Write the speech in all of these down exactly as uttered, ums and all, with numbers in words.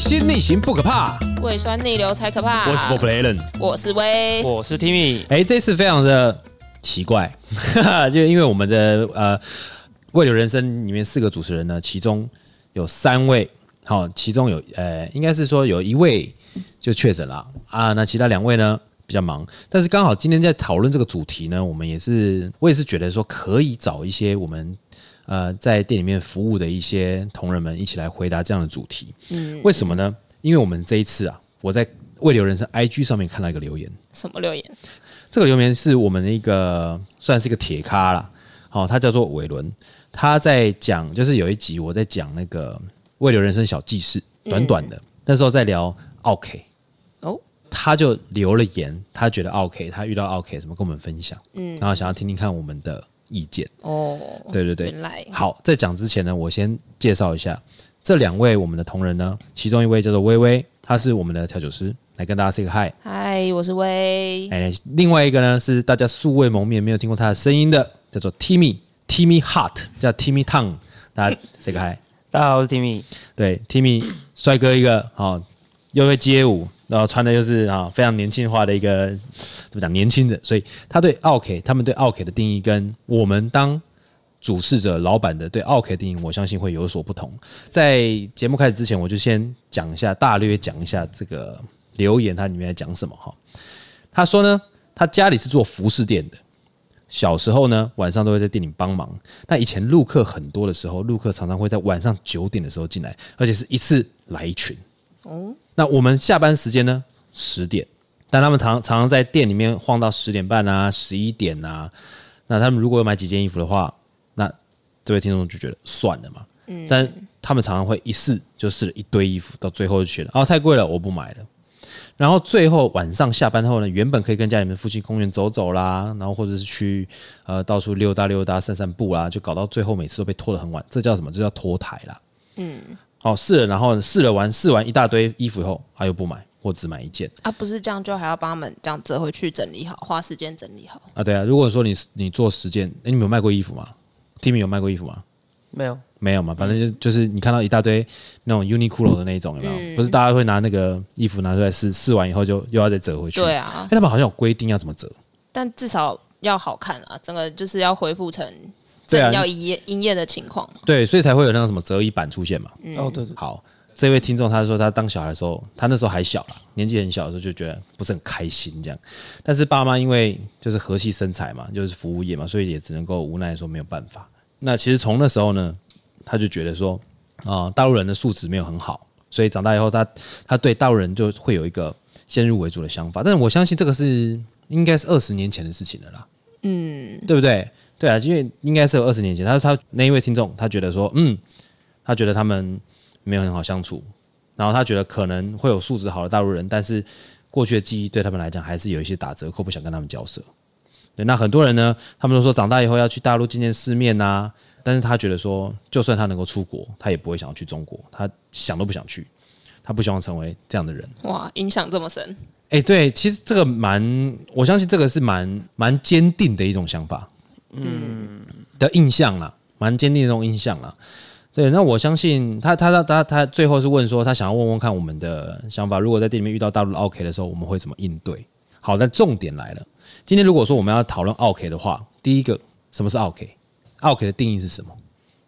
水星逆行不可怕，胃酸逆流才可怕。我是 Fourplay Allen， 我是威，我是 Timmy。哎、欸，这次非常的奇怪，就因为我们的呃胃流人生里面四个主持人呢，其中有三位，好、哦，其中有呃应该是说有一位就确诊了啊，那其他两位呢？比较忙，但是刚好今天在讨论这个主题呢，我们也是我也是觉得说可以找一些我们呃在店里面服务的一些同仁们一起来回答这样的主题。嗯，为什么呢？因为我们这一次啊，我在胃流人生 I G 上面看到一个留言。什么留言？这个留言是我们的一个算是一个铁咖啦，好、哦，他叫做伟伦，他在讲就是有一集我在讲那个胃流人生小记事，短短的，嗯、那时候在聊 OK。他就留了言，他觉得 OK， 他遇到 OK 怎么跟我们分享，嗯，然后想要听听看我们的意见哦。对对对，原来好。在讲之前呢，我先介绍一下这两位我们的同仁呢，其中一位叫做薇薇，她是我们的调酒师，来跟大家 say 个 hi。嗨，我是薇。哎，另外一个呢是大家素未谋面没有听过他的声音的，叫做 Timmy Timmy Hot， 叫 Timmy 燙，大家 say 个 hi。大家好，我是 Timmy。对 ，Timmy 帅哥一个，好、哦，又会街舞。然后穿的就是啊，非常年轻化的一个怎么讲年轻人，所以他对奥 K， 他们对奥 K 的定义跟我们当主事者、老板的对奥 K 的定义，我相信会有所不同。在节目开始之前，我就先讲一下，大略讲一下这个留言，它里面在讲什么哈。他说呢，他家里是做服饰店的，小时候呢晚上都会在店里帮忙。那以前陆客很多的时候，陆客常常会在晚上九点的时候进来，而且是一次来一群。哦。那我们下班时间呢？十点，但他们常常常在店里面晃到十点半啊，十一点啊。那他们如果有买几件衣服的话，那这位听众就觉得算了嘛。嗯、但他们常常会一试就试了一堆衣服，到最后就觉得哦太贵了，我不买了。然后最后晚上下班后呢，原本可以跟家里面附近公园走走啦，然后或者是去呃到处溜达溜达、散散步啦，就搞到最后每次都被拖得很晚。这叫什么？这叫拖台啦。嗯。好、哦、试了，然后试了完试完一大堆衣服以后，他、啊、又不买，或只买一件啊，不是这样就还要帮他们这样折回去整理好，花时间整理好啊。对啊，如果说你你做十件，哎，你们有卖过衣服吗 ？Timmy 有卖过衣服吗？没有，没有嘛。反正就、嗯、就是你看到一大堆那种 Uniqlo 的那一种，有没有、嗯？不是大家会拿那个衣服拿出来试，试完以后就又要再折回去。对啊，哎，他们好像有规定要怎么折，但至少要好看啊，整个就是要恢复成。对啊，要营业的情况嘛，对，所以才会有那种什么折衣板出现嘛。嗯、哦，对对。好，这位听众他说他当小孩的时候，他那时候还小啦，年纪很小的时候就觉得不是很开心这样。但是爸妈因为就是和气生财嘛，就是服务业嘛，所以也只能够无奈说没有办法。那其实从那时候呢，他就觉得说啊、呃，大陆人的素质没有很好，所以长大以后他他对大陆人就会有一个先入为主的想法。但是我相信这个是应该是二十年前的事情了啦。嗯，对不对？对啊，因为应该是有二十年前，他他那一位听众，他觉得说，嗯，他觉得他们没有很好相处，然后他觉得可能会有素质好的大陆人，但是过去的记忆对他们来讲还是有一些打折扣，不想跟他们交涉。对，那很多人呢，他们都说长大以后要去大陆见见世面啊，但是他觉得说，就算他能够出国，他也不会想要去中国，他想都不想去，他不希望成为这样的人。哇，影响这么深。哎，对，其实这个蛮，我相信这个是蛮蛮坚定的一种想法。嗯的印象啦，蛮坚定的那种印象啦。对，那我相信他，他他他他最后是问说，他想要问问看我们的想法，如果在店里面遇到大陆的 OK 的时候，我们会怎么应对？好，但重点来了，今天如果说我们要讨论 OK 的话，第一个，什么是 OK？OK 的定义是什么？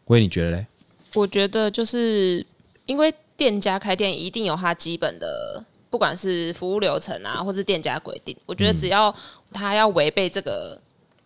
威，你觉得嘞？我觉得就是因为店家开店一定有他基本的，不管是服务流程啊，或是店家规定，我觉得只要他要违背这个。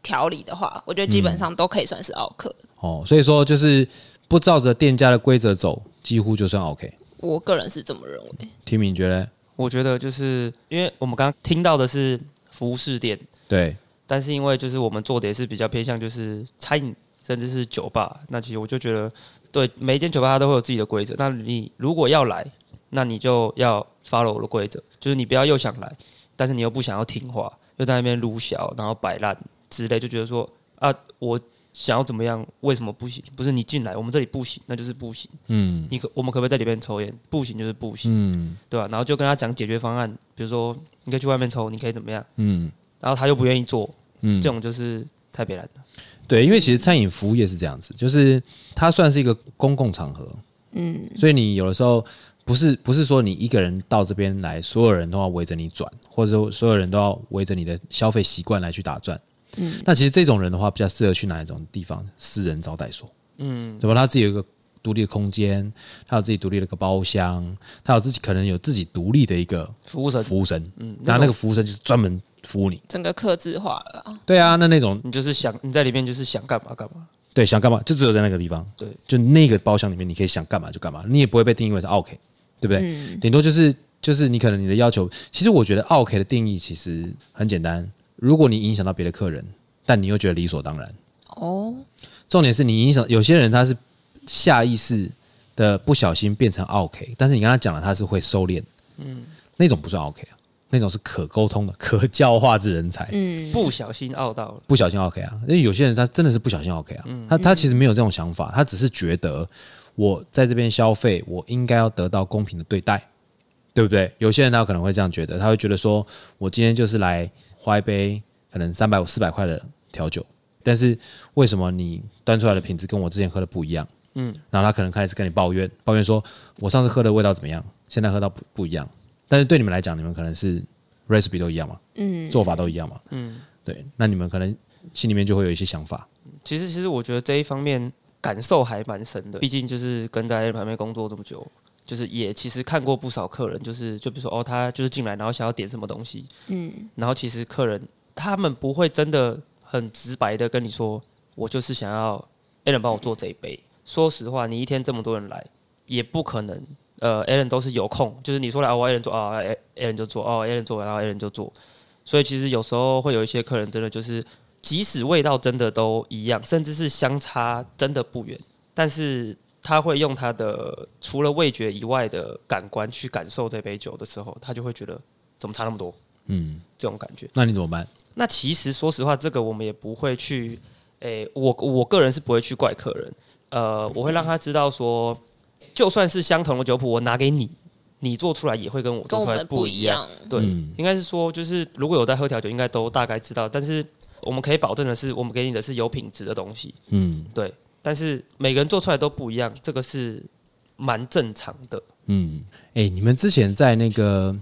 条理的话，我觉得基本上都可以算是奥客、嗯、哦，所以说就是不照着店家的规则走，几乎就算 OK。我个人是这么认为。Timmy，你觉得？我觉得就是因为我们刚刚听到的是服饰店，对，但是因为就是我们做的也是比较偏向就是餐饮，甚至是酒吧。那其实我就觉得，对每一间酒吧它都会有自己的规则。那你如果要来，那你就要 follow 我的规则，就是你不要又想来，但是你又不想要听话，又在那边撸小，然后摆烂。之类就觉得说啊，我想要怎么样？为什么不行？不是你进来，我们这里不行，那就是不行。嗯，你可我们可不可以在里面抽烟？不行就是不行，嗯，对吧、啊？然后就跟他讲解决方案，比如说你可以去外面抽，你可以怎么样？嗯，然后他又不愿意做，嗯，这种就是太北兰了。对，因为其实餐饮服务业是这样子，就是它算是一个公共场合，嗯，所以你有的时候不是不是说你一个人到这边来，所有人都要围着你转，或者说所有人都要围着你的消费习惯来去打转。嗯，那其实这种人的话，比较适合去哪一种地方？私人招待所，嗯，对吧？他自己有一个独立的空间，他有自己独立的一个包厢，他有自己可能有自己独立的一个服务生，服务生，嗯，那那个服务生就是专门服务你，整个客制化了。对啊，那那种你就是想你在里面就是想干嘛干嘛。对，想干嘛就只有在那个地方，对，就那个包厢里面，你可以想干嘛就干嘛，你也不会被定义为是奥客，对不对？嗯，顶多就是就是你可能你的要求，其实我觉得奥客的定义其实很简单，如果你影响到别的客人，但你又觉得理所当然。哦，重点是你影响有些人，他是下意识的不小心变成奥客，但是你跟他讲了，他是会收敛，嗯，那种不算奥客啊。那种是可沟通的、可教化之人才。嗯，不小心傲到了，不小心 OK 啊！因为有些人他真的是不小心 OK 啊，嗯、他他其实没有这种想法，他只是觉得我在这边消费，我应该要得到公平的对待，对不对？有些人他可能会这样觉得，他会觉得说我今天就是来花一杯可能三百五、四百块的调酒，但是为什么你端出来的品质跟我之前喝的不一样？嗯，然后他可能开始跟你抱怨，抱怨说我上次喝的味道怎么样，现在喝到 不, 不一样。但是对你们来讲，你们可能是 recipe 都一样嘛，嗯，做法都一样嘛，嗯，对，那你们可能心里面就会有一些想法。其实，其实我觉得这一方面感受还蛮深的，毕竟就是跟在旁边工作这么久，就是也其实看过不少客人，就是就比如说哦，他就是进来然后想要点什么东西，嗯，然后其实客人他们不会真的很直白的跟你说，我就是想要 Allen 帮我做这一杯。说实话，你一天这么多人来，也不可能。呃 Allen 都是有空，就是你说来，我 Allen 做啊 ，Allen 就做哦 ，Allen 做，然后 Allen 就做。所以其实有时候会有一些客人真的就是，即使味道真的都一样，甚至是相差真的不远，但是他会用他的除了味觉以外的感官去感受这杯酒的时候，他就会觉得怎么差那么多？嗯，这种感觉。那你怎么办？那其实说实话，这个我们也不会去，诶、欸，我我个人是不会去怪客人，呃，我会让他知道说。就算是相同的酒谱，我拿给你，你做出来也会跟我做出来不一样。对，嗯、应该是说，就是如果有在喝调酒，应该都大概知道。但是我们可以保证的是，我们给你的是有品质的东西。嗯，对。但是每个人做出来都不一样，这个是蛮正常的。嗯，哎、欸，你们之前在那个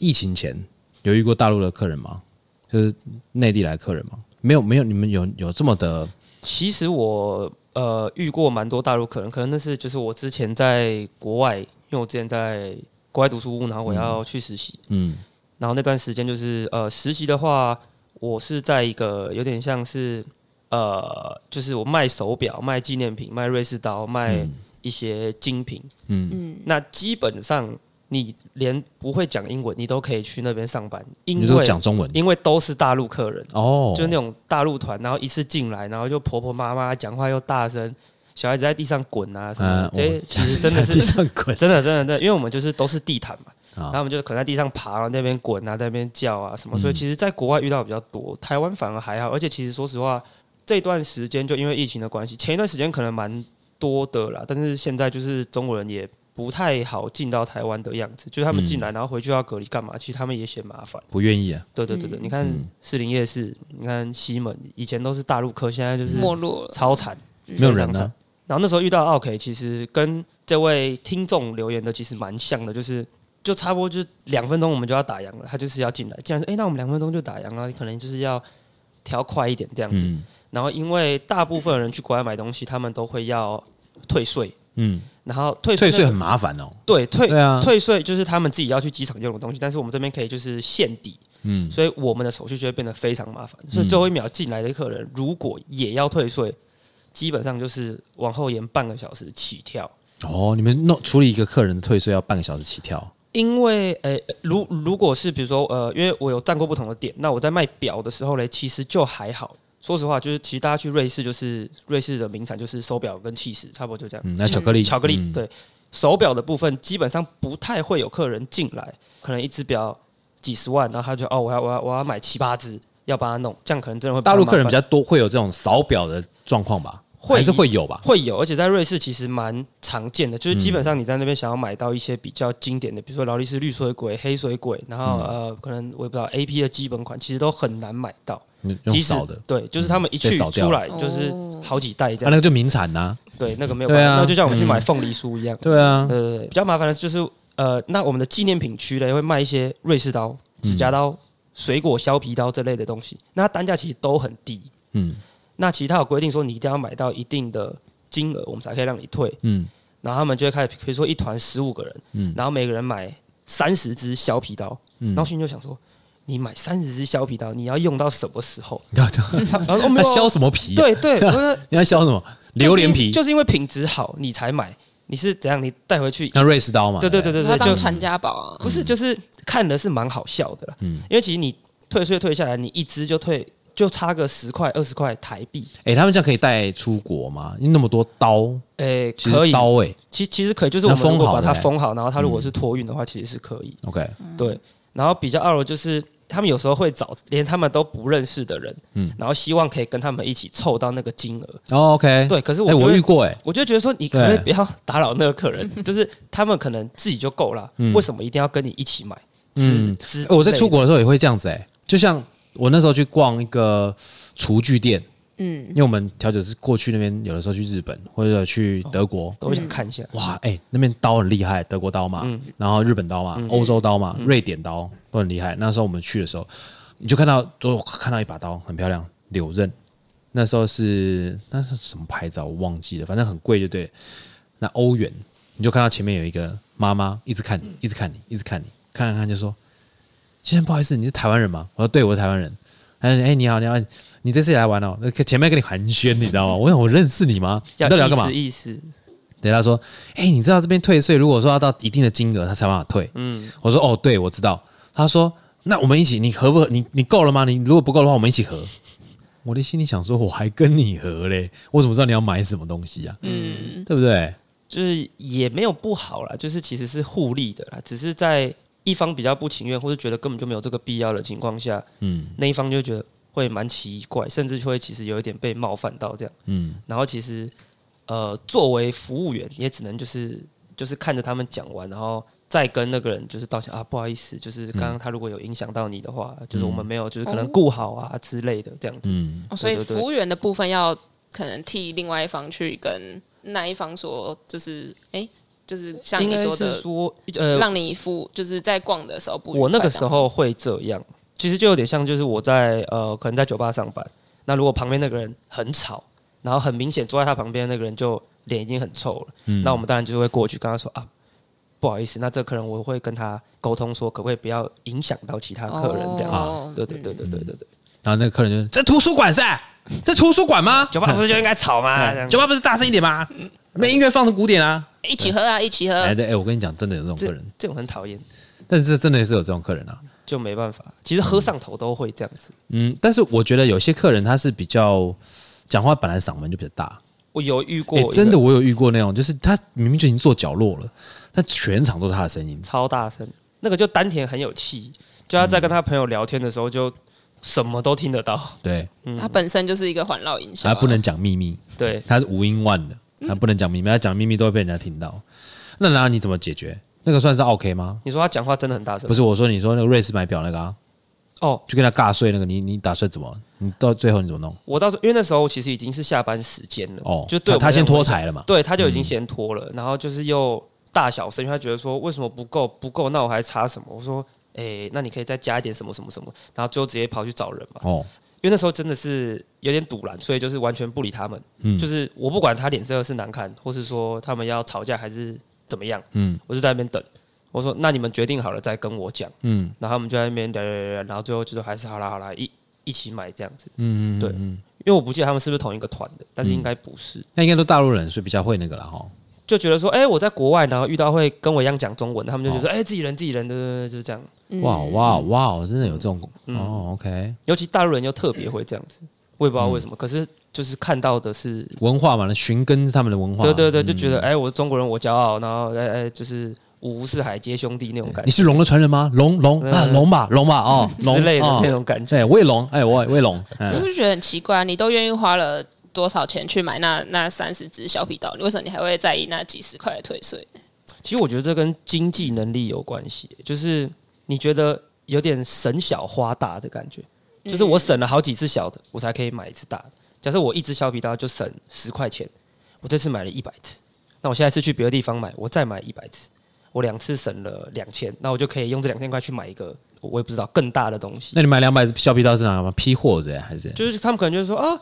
疫情前有遇过大陆的客人吗？就是内地来的客人吗？没有，没有。你们有有这么的？其实我。呃，遇过蛮多大陆客人，可能那是就是我之前在国外，因为我之前在国外读书，然后我要去实习，嗯，然后那段时间就是呃，实习的话，我是在一个有点像是呃，就是我卖手表、卖纪念品、卖瑞士刀、卖一些精品，嗯嗯，那基本上你连不会讲英文，你都可以去那边上班，因为讲中文，因为都是大陆客人哦，就是那种大陆团，然后一次进来，然后就婆婆妈妈讲话又大声，小孩子在地上滚啊什么的，这、啊、其实真的是地上滚，真的真的真的，因为我们就是都是地毯嘛，哦、然后我们就可能在地上爬，然后那边滚啊，在那边叫啊什么，所以其实在国外遇到比较多，台湾反而还好，而且其实说实话，这段时间就因为疫情的关系，前一段时间可能蛮多的啦，但是现在就是中国人也。不太好进到台湾的样子，就是他们进来，然后回去要隔离干嘛？其实他们也嫌麻烦，不愿意啊。对对对对，嗯、你看士林夜市，你看西门，以前都是大陆客，现在就是没落，超惨，没有人啊。然后那时候遇到 OK， 其实跟这位听众留言的其实蛮像的，就是就差不多就两分钟我们就要打烊了，他就是要进来，既然说哎、欸，那我们两分钟就打烊了，可能就是要调快一点这样子。嗯、然后因为大部分人去国外买东西，他们都会要退税。嗯，然后退税、那個、退税很麻烦哦。对，退对、啊、退税就是他们自己要去机场用的东西，但是我们这边可以就是现抵，嗯，所以我们的手续就会变得非常麻烦。所以最后一秒进来的客人，如果也要退税，基本上就是往后延半个小时起跳。哦，你们弄处理一个客人退税要半个小时起跳？因为呃，如如果是比如说呃，因为我有站过不同的点，那我在卖表的时候呢，其实就还好。说实话，就是其实大家去瑞士，就是瑞士的名产就是手表跟起司，差不多就这样。嗯，那巧克力，巧克力，嗯、对，手表的部分基本上不太会有客人进来，可能一只表几十万，然后他就哦，我要我要我要买七八只，要帮他弄，这样可能真的会比较麻烦。大陆客人比较多，会有这种扫表的状况吧？会还是会有吧？会有，而且在瑞士其实蛮常见的，就是基本上你在那边想要买到一些比较经典的，比如说劳力士绿水鬼、黑水鬼，然后、嗯、呃，可能我也不知道 A P 的基本款，其实都很难买到。即使对，就是他们一去出来就是好几袋这样、哦啊，那个就名产呐、啊。对，那个没有办法，啊、那就像我们去买凤梨酥一样。嗯、对啊，呃，比较麻烦的就是呃，那我们的纪念品区呢会卖一些瑞士刀、指甲刀、嗯、水果削皮刀这类的东西，那它单价其实都很低。嗯，那其实它有规定说你一定要买到一定的金额，我们才可以让你退。嗯，然后他们就会开始，比如说一团十五个人、嗯，然后每个人买三十支削皮刀。嗯，然后心里就想说，你买三十支削皮刀，你要用到什么时候？对对，他哦没有削什么皮、啊？对对，你要削什么？榴莲皮、就是？就是因为品质好，你才买。你是怎样？你带回去？那瑞士刀嘛？对对对对对，当传家宝啊！不是，就是看的是蛮好笑的啦、嗯。因为其实你退税退下来，你一支就退，就差个十块二十块台币。哎、欸，他们这样可以带出国吗？因为那么多刀，哎、欸，可以刀哎、欸，其其实可以，就是我们如果把它封好，然后它如果是托运的话、嗯，其实是可以。OK， 对。然后比较二楼就是他们有时候会找连他们都不认识的人，嗯，然后希望可以跟他们一起凑到那个金额。哦 ，OK， 对，可是我、欸、我遇过哎、欸，我就觉得说你可不可以不要打扰那个客人，就是他们可能自己就够了、嗯，为什么一定要跟你一起买？嗯，我在出国的时候也会这样子哎、欸，就像我那时候去逛一个厨具店，嗯，因为我们调酒师过去那边有的时候去日本或者去德国、哦、都想看一下，哇，哎、欸，那边刀很厉害，德国刀嘛，嗯、然后日本刀嘛，欧、嗯、洲刀嘛，嗯、瑞典刀。都很厉害。那时候我们去的时候，你就看到，我看到一把刀很漂亮，柳刃。那时候是那是什么牌子啊？我忘记了，反正很贵，就对了。那欧元，你就看到前面有一个妈妈一直看你，一直看你，一直看你，看看看就说：“先生，不好意思，你是台湾人吗？”我说：“对，我是台湾人。”他说：“哎、欸，你好，你好，你这次也来玩哦。”前面跟你寒暄，你知道吗？我想我认识你吗？你到底要干嘛？意思意思。对，他说：“哎、欸，你知道这边退税，如果说要到一定的金额，他才办法退。”嗯，我说：“哦，对，我知道。”他说：“那我们一起，你合不合？你你够了吗？你如果不够的话，我们一起合。”我的心里想说：“我还跟你合嘞，我怎么知道你要买什么东西啊？嗯，对不对？就是也没有不好啦，就是其实是互利的啦，只是在一方比较不情愿，或是觉得根本就没有这个必要的情况下，嗯，那一方就觉得会蛮奇怪，甚至会其实有一点被冒犯到这样，嗯。然后其实呃，作为服务员，也只能就是就是看着他们讲完，然后。”再跟那个人就是道歉啊，不好意思，就是刚刚他如果有影响到你的话、嗯，就是我们没有，就是可能顾好啊之类的这样子。嗯，哦、所以服务员的部分要可能替另外一方去跟那一方说，就是哎、欸，就是像你说的，说呃，让你服就是在逛的时候不愉快。我那个时候会这样，其实就有点像就是我在呃，可能在酒吧上班，那如果旁边那个人很吵，然后很明显坐在他旁边那个人就脸已经很臭了、嗯，那我们当然就是会过去跟他说啊。不好意思，那这可能我会跟他沟通说，可不可以不要影响到其他客人这样子？哦、对对对对对对对、嗯。然后那个客人就这图书馆是、啊？这图书馆吗？酒吧不是就应该吵吗？酒吧不是大声一点吗？没音乐放的古典啊，一起喝啊，一起喝。哎、欸欸，我跟你讲，真的有这种客人，这种很讨厌。但是真的是有这种客人啊，就没办法。其实喝上头都会这样子。嗯，但是我觉得有些客人他是比较讲话本来嗓门就比较大。我有遇过、欸，真的我有遇过那种，就是他明明就已经坐角落了。那全场都是他的声音，超大声。那个就丹田很有气，就他在跟他朋友聊天的时候，就什么都听得到。嗯、对、嗯，他本身就是一个环绕音效、啊，他不能讲秘密。对，他是五音万的，他不能讲秘密，他讲秘密都会被人家听到。那然后你怎么解决？那个算是 OK 吗？你说他讲话真的很大声？不是，我说你说那个瑞士买表那个啊，哦，就跟他尬睡那个，你你打算怎么？你到最后你怎么弄？我到时候因为那时候其实已经是下班时间了，哦，就对我 他, 他先脱台了嘛，对，他就已经先脱了、嗯，然后就是又。大小声，他觉得说为什么不够不够？那我还差什么？我说，哎、欸，那你可以再加一点什么什么什么，然后最后直接跑去找人嘛。哦，因为那时候真的是有点堵拦，所以就是完全不理他们。嗯，就是我不管他脸色是难看，或是说他们要吵架还是怎么样，嗯，我就在那边等。我说，那你们决定好了再跟我讲。嗯，然后我们就在那边聊聊聊，然后最后就说还是好啦好啦，一一起买这样子。嗯, 嗯, 嗯, 嗯，对，因为我不记得他们是不是同一个团的，但是应该不是。嗯、那应该都大陆人，所以比较会那个啦哈。就觉得说，哎、欸，我在国外，然后遇到会跟我一样讲中文，他们就觉得说，哎、哦欸，自己人，自己人，对对对，就是这样。哇哇哇，真的有这种、嗯、哦 ，OK。尤其大陆人又特别会这样子，我也不知道为什么，嗯、可是就是看到的是文化嘛，寻根是他们的文化。对对对，就觉得哎、嗯欸，我中国人，我骄傲，然后哎哎、欸，就是五湖四海皆兄弟那种感觉。你是龙的传人吗？龙龙啊，龙吧，龙吧，哦，龙之类的那种感觉。哎、哦，我也龙，哎、欸，我也龙。嗯、我就觉得很奇怪，你都愿意花了。多少钱去买那那三十支小皮刀？为什么你还会在意那几十块的退税？其实我觉得这跟经济能力有关系，就是你觉得有点省小花大的感觉，就是我省了好几次小的，我才可以买一次大的。假设我一支小皮刀就省十块钱，我这次买了一百支，那我下一次去别的地方买，我再买一百支，我两次省了两千，那我就可以用这两千块去买一个我也不知道更大的东西。那你买两百削皮刀是哪吗？批货的还是？就是他们可能就是说啊，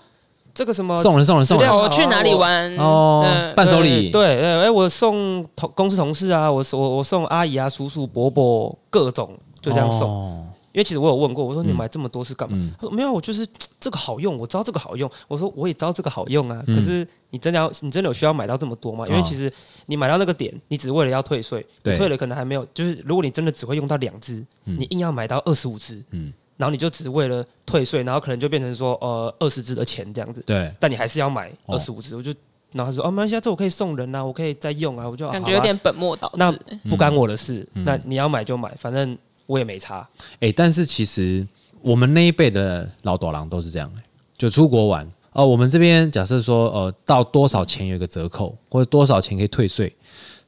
这个什么送人送人送人，我去哪里玩哦、呃，伴手礼。对，哎、欸，我送同公司同事啊，我我我送阿姨啊、叔叔、伯伯各种，就这样送。哦，因为其实我有问过，我说你买这么多是干嘛、嗯？他说没有，我就是这个好用，我知道这个好用。我说我也知道这个好用啊，嗯、可是你真的要，你真的有需要买到这么多吗？因为其实你买到那个点，你只是为了要退税，你退了可能还没有。就是如果你真的只会用到两支、嗯，你硬要买到二十五支，嗯，然后你就只是为了退税，然后可能就变成说呃二十支的钱这样子，对，但你还是要买二十五支，我就。然后他说：“哦，没关系，这我可以送人啊，我可以再用啊。”我就感觉有点本末倒置。那不干我的事、嗯，那你要买就买，反正我也没差。欸、但是其实我们那一辈的老大人都是这样、欸，就出国玩哦、呃。我们这边假设说，呃，到多少钱有一个折扣，或者多少钱可以退税，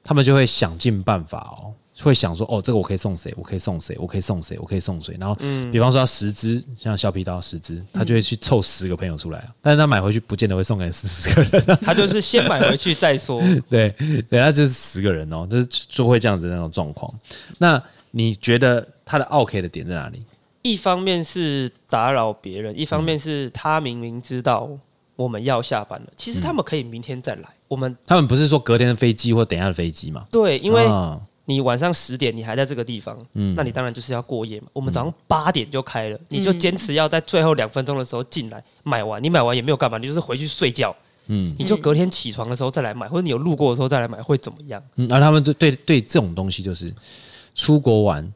他们就会想尽办法哦，会想说哦，这个我可以送谁？我可以送谁？我可以送谁？我可以送谁？然后，嗯、比方说要十支，像削皮刀十支，他就会去凑十个朋友出来、嗯、但是他买回去不见得会送给四十个人、啊，他就是先买回去再说。对，对，他就是十个人哦，就是就会这样子的那种状况。那你觉得他的 OK 的点在哪里？一方面是打扰别人，一方面是他明明知道我们要下班了，其实他们可以明天再来。嗯、我们他们不是说隔天的飞机或等一下的飞机吗？对，因为、哦。你晚上十点你还在这个地方、嗯、那你当然就是要过夜嘛。我们早上八点就开了、嗯、你就坚持要在最后两分钟的时候进来买完，你买完也没有干嘛，你就是回去睡觉、嗯、你就隔天起床的时候再来买，或者你有路过的时候再来买会怎么样、嗯、而他们 对, 對, 對这种东西就是出国玩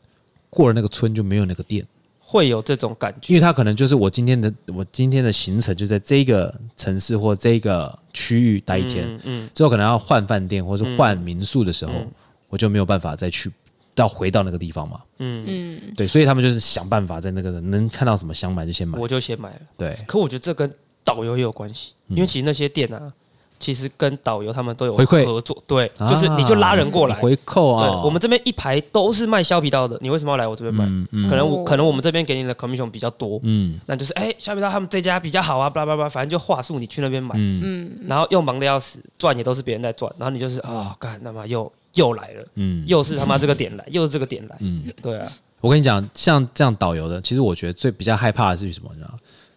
过了那个村就没有那个店，会有这种感觉，因为他可能就是我今天的我今天的行程就在这个城市或这个区域待一天、嗯嗯、之后可能要换饭店或是换民宿的时候、嗯嗯我就没有办法再去到回到那个地方嘛，嗯嗯，对，所以他们就是想办法在那个能看到什么想买就先买，我就先买了，对。可我觉得这跟导游也有关系、嗯，因为其实那些店啊，其实跟导游他们都有合作，对、啊，就是你就拉人过来回扣啊、哦。我们这边一排都是卖削皮刀的，你为什么要来我这边买、嗯嗯可能我？可能我们这边给你的 commission 比较多，嗯，那就是哎削、欸、皮刀他们这家比较好啊，巴拉巴拉，反正就话术你去那边买，嗯，然后又忙得要死，赚也都是别人在赚，然后你就是啊干那么又。又来了、嗯，又是他妈这个点来，又是这个点来，嗯、对啊。我跟你讲，像这样导游的，其实我觉得最比较害怕的是什么？你知道，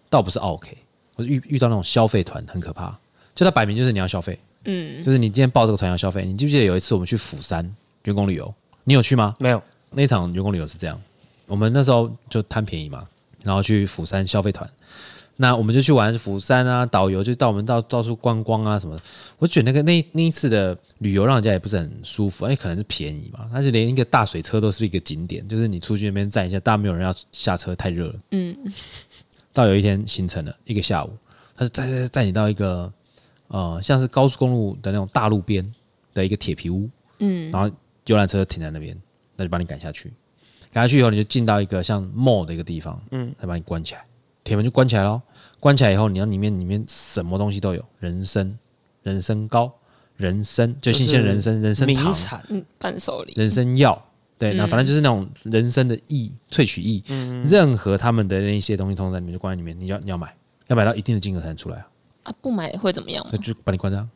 倒不是 OK， 我遇遇到那种消费团很可怕，就他摆明就是你要消费，嗯，就是你今天报这个团要消费。你记不记得有一次我们去釜山员工旅游，你有去吗？没有。那一场员工旅游是这样，我们那时候就贪便宜嘛，然后去釜山消费团，那我们就去玩釜山啊，导游就到我们 到, 到处观光啊什么的。我觉得那个 那, 那一次的旅游让人家也不是很舒服，因为可能是便宜嘛，但是连一个大水车都是一个景点，就是你出去那边站一下，大家没有人要下车，太热了。嗯。到有一天行程了一个下午，他就载载载你到一个呃像是高速公路的那种大路边的一个铁皮屋，嗯，然后游览车停在那边，那就把你赶下去，赶下去以后你就进到一个像 mall 的一个地方，嗯，再把你关起来。铁门就关起来了，关起来以后，你要里面里面什么东西都有，人参、人参膏、人参就新鲜人参、人参糖、名产伴手礼、人参药，对，那、嗯、反正就是那种人参的液、萃取液、嗯，任何他们的那些东西，通通在里面就关在里面，你要你要买，要买到一定的金额才能出来啊！啊不买会怎么样？就把你关上。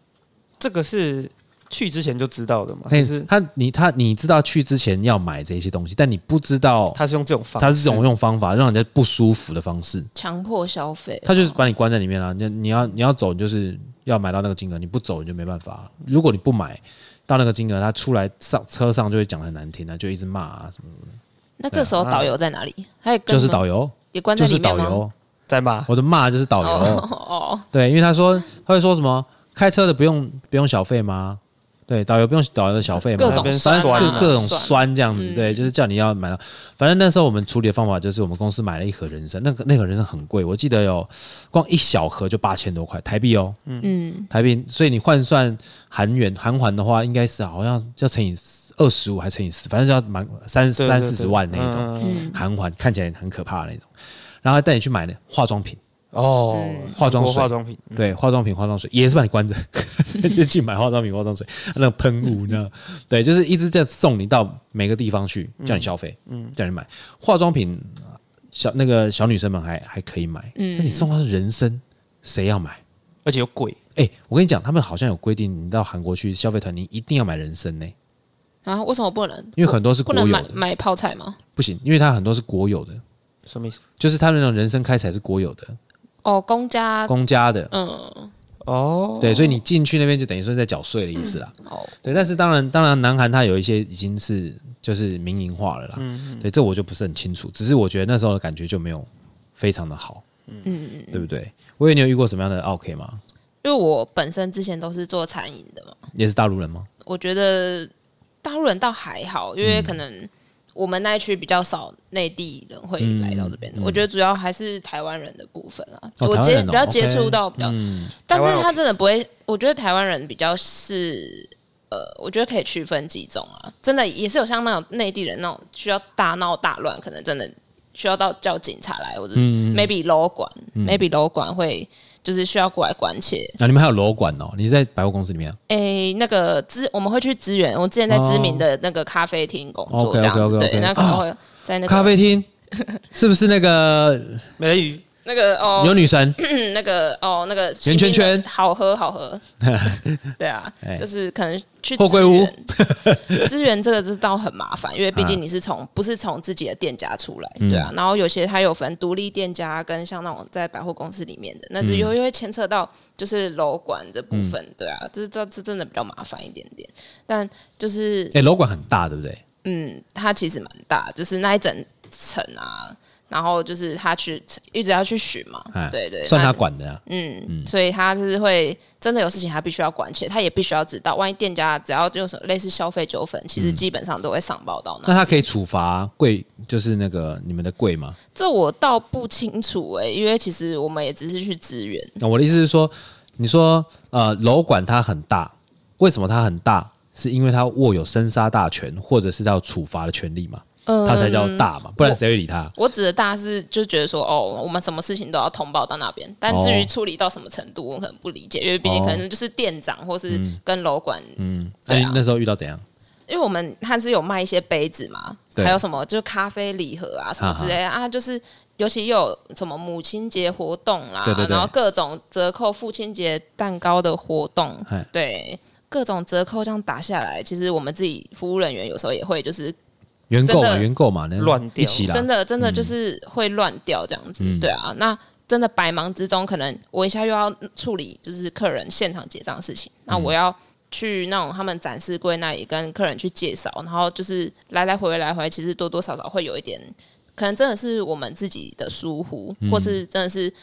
这个是去之前就知道的嘛？但是他你他你知道去之前要买这些东西，但你不知道他是用这种方式，他是用用方法让人家不舒服的方式，强迫消费、啊。他就是把你关在里面啊！你你要你要走，你就是要买到那个金额，你不走你就没办法。如果你不买到那个金额，他出来上车上就会讲得很难听啊，就一直骂啊什么什么。那这时候导游在哪里？还有就是导游也关在里面吗？就是导游在骂，我的骂就是导游。哦、oh, oh. 对，因为他说他会说什么开车的不用不用小费吗？对，导游不用导游的小费嘛，各种酸、啊，各各种酸这样子、嗯，对，就是叫你要买到。反正那时候我们处理的方法就是，我们公司买了一盒人参，那个那盒人参很贵，我记得有光一小盒就八千多块台币哦，嗯，台币，所以你换算韩元韩元的话，应该是好像要乘以二十五还乘以十，反正就要满三三四十万那一种韩元、嗯，看起来很可怕的那种。然后带你去买化妆品。哦、嗯，化妆水、化妆品，对，化妆品、化妆水也是把你关着，就去买化妆品、化妆水，那个喷雾呢？对，就是一直在送你到每个地方去，叫你消费、嗯嗯，叫你买化妆品。小那个小女生们还还可以买，嗯，那你送她是人参，谁要买？而且又贵。哎、欸，我跟你讲，他们好像有规定，你到韩国去消费团，你一定要买人参呢、欸。啊，为什么不能？因为很多是国有的，不能 买, 买泡菜吗？不行，因为它很多是国有的。什么意思？就是它那种人参开采是国有的。哦，公家公家的，嗯，哦，对，所以你进去那边就等于说在缴税的意思啦。嗯、哦，对，但是当然，当然，南韩它有一些已经是就是民营化了啦。嗯, 嗯，对，这我就不是很清楚，只是我觉得那时候的感觉就没有非常的好。嗯嗯，对不对？我以为你有遇过什么样的 OK 吗？因为我本身之前都是做餐饮的嘛，也是大陆人吗？我觉得大陆人倒还好，因为可能我们那一区比较少内地人会来到这边、嗯嗯。我觉得主要还是台湾人的部分啊，哦、我接、哦、比较接触到比较、嗯，但是他真的不会。我觉得台湾人比较是呃，我觉得可以区分几种啊，真的也是有像那种内地人那种需要大闹大乱，可能真的需要到叫警察来，或者 maybe 楼管、嗯、，maybe 楼管会。就是需要过来关切。那、啊、你们还有楼管哦？你是在百货公司里面、啊？哎、欸，那个我们会去支援。我之前在知名的那个咖啡厅工作，这样子、oh, okay, okay, okay, okay. 对，那可能会在那個、哦、咖啡厅，是不是那个美人鱼？那个哦，有女神，嗯、那个哦，那个圆圈圈，好喝好喝。对啊，就是可能去货柜屋支援这个是倒很麻烦，因为毕竟你是从、啊、不是从自己的店家出来，对啊。嗯、然后有些它有分独立店家跟像那种在百货公司里面的，那就又会牵扯到就是楼管的部分，嗯、对啊，这这这真的比较麻烦一点点。但就是哎，楼管很大，对不对？嗯，它其实蛮大，就是那一整层啊。然后就是他去一直要去巡嘛，啊、对对，算他管的啊，嗯，嗯所以他就是会真的有事情，他必须要管起来，他也必须要知道，万一店家只要用什么类似消费纠纷，其实基本上都会上报到那、嗯。那他可以处罚柜，就是那个你们的柜吗？这我倒不清楚哎、欸，因为其实我们也只是去支援。那、啊、我的意思是说，你说呃楼管它很大，为什么它很大？是因为它握有生杀大权，或者是它有处罚的权利嘛？他才叫大嘛，不然谁会理他？我指的大是就觉得说，哦，我们什么事情都要通报到那边，但至于处理到什么程度，我可能不理解，因为毕竟可能就是店长或是跟楼管。嗯，那、嗯啊、那时候遇到怎样？因为我们他是有卖一些杯子嘛，还有什么就是咖啡礼盒啊什么之类的 啊, 啊，就是尤其又有什么母亲节活动啦、啊，对对对，然后各种折扣父亲节蛋糕的活动，对，各种折扣这样打下来，其实我们自己服务人员有时候也会就是。原购嘛，原购嘛，乱掉，真的真的就是会乱掉这样子、嗯，对啊。那真的百忙之中，可能我一下又要处理就是客人现场结账的事情、嗯，那我要去那种他们展示柜那里跟客人去介绍，然后就是来来回回来回，其实多多少少会有一点，可能真的是我们自己的疏忽，嗯、或是真的是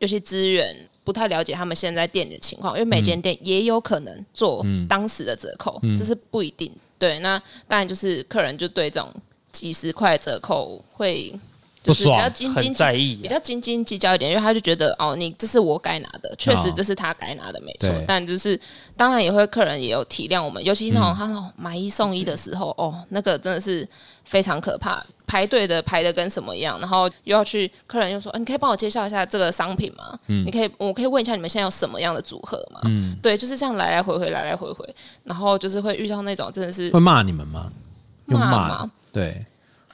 有些资源。不太了解他们现在店里的情况，因为每间店也有可能做当时的折扣，嗯、这是不一定。对，那当然就是客人就对这种几十块折扣会就是比较斤斤在意、啊，比较斤斤计较一点，因为他就觉得哦，你这是我该拿的，确实这是他该拿的，没错。但就是当然也会客人也有体谅我们，尤其那种他、哦、买一送一的时候，哦，那个真的是非常可怕。排队的排的跟什么一样，然后又要去客人又说，欸、你可以帮我介绍一下这个商品吗？嗯、你可以，我可以问一下你们现在有什么样的组合吗？嗯、对，就是这样来来回回，来来回回，然后就是会遇到那种真的是会骂你们吗？骂吗？对，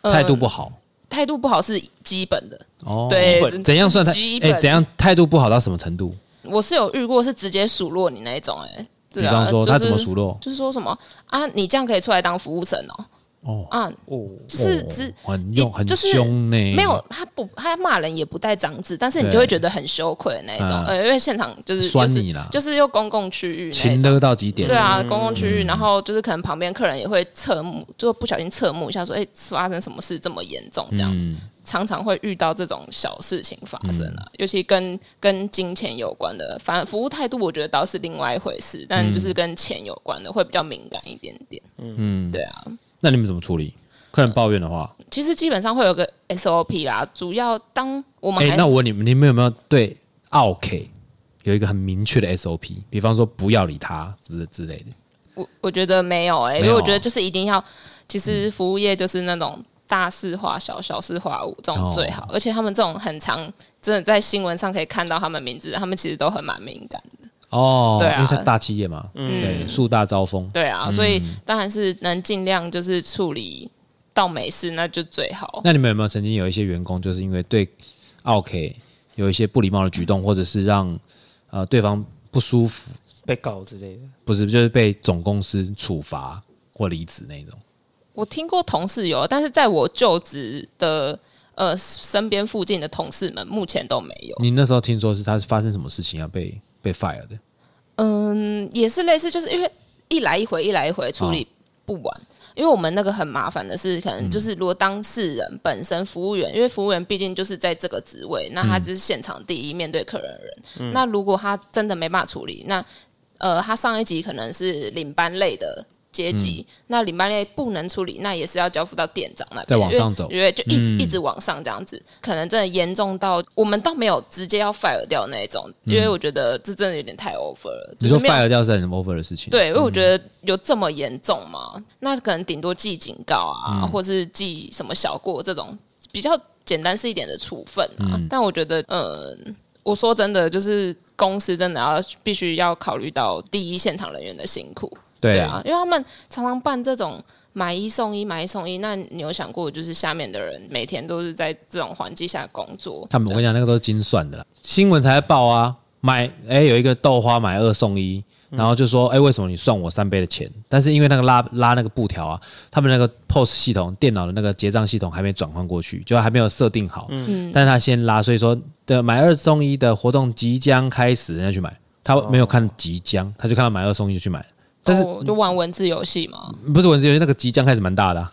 态度不好，态、呃、度不好是基本的。哦，对，怎样算态？哎、欸，怎样态度不好到什么程度？我是有遇过是直接数落你那一种、欸，哎，对啊，比方说、就是、他怎么数落？就是说什么啊，你这样可以出来当服务生哦。哦啊，哦就是只、哦、很用很凶呢、欸，没有他不他骂人也不带脏字，但是你就会觉得很羞愧的那一种，呃、嗯，因为现场就是酸你啦，就是又公共区域那一種，情勒到极点，对啊，公共区域、嗯，然后就是可能旁边客人也会侧目，就不小心侧目一下说，哎、欸，发生什么事这么严重这样子、嗯，常常会遇到这种小事情发生啊，嗯、尤其跟跟金钱有关的，反正服务态度我觉得倒是另外一回事，但就是跟钱有关的会比较敏感一点点，嗯，对啊。那你们怎么处理客人抱怨的话、嗯？其实基本上会有个 S O P 啦，主要当我们哎、欸，那我问你们，你们有没有对 OK 有一个很明确的 S O P？ 比方说不要理他，是不是之类的？我我觉得没有哎、欸，因为我觉得就是一定要，其实服务业就是那种大事化小，小事化无，这种最好。哦、而且他们这种很常真的在新闻上可以看到他们名字，他们其实都很蛮敏感的。哦，对啊，因为它大企业嘛，嗯，对，树大招风，对啊，所以当然是能尽量就是处理到没事，那就最好。那你们有没有曾经有一些员工，就是因为对 OK 有一些不礼貌的举动，或者是让、呃、对方不舒服，被告之类的？不是，就是被总公司处罚或离职那种？我听过同事有，但是在我就职的呃身边附近的同事们目前都没有。你那时候听说是他发生什么事情要被被 fire 的？嗯，也是类似，就是因为一来一回一来一回处理不完。哦，因为我们那个很麻烦的是，可能就是如果当事人本身服务员，嗯，因为服务员毕竟就是在这个职位，那他就是现场第一面对客人的人，嗯，那如果他真的没办法处理，那呃，他上一级可能是领班类的阶级，嗯，那领班类不能处理，那也是要交付到店长那边，再往上走，因为就一直，嗯，一直往上这样子，可能真的严重到我们倒没有直接要 fire 掉那一种，嗯，因为我觉得这真的有点太 over 了。你说 fire 掉是很 over 的事情，对，因为我觉得有这么严重吗？嗯，那可能顶多记警告啊，嗯，或是记什么小过这种比较简单是一点的处分啊。嗯，但我觉得，呃，我说真的，就是公司真的要必须要考虑到第一现场人员的辛苦。对啊，因为他们常常办这种买一送一买一送一，那你有想过就是下面的人每天都是在这种环境下工作？他们我跟你讲那个都是精算的啦，新闻才在报啊，买哎，欸，有一个豆花买二送一，然后就说哎，欸，为什么你算我三杯的钱？但是因为那个拉拉那个布条啊，他们那个 P O S 系统电脑的那个结账系统还没转换过去，就还没有设定好，嗯，但是他先拉，所以说的买二送一的活动即将开始，人家去买，他没有看即将，他就看到买二送一就去买。但是，哦，就玩文字游戏嘛，不是文字游戏，那个即将开始蛮大的，啊，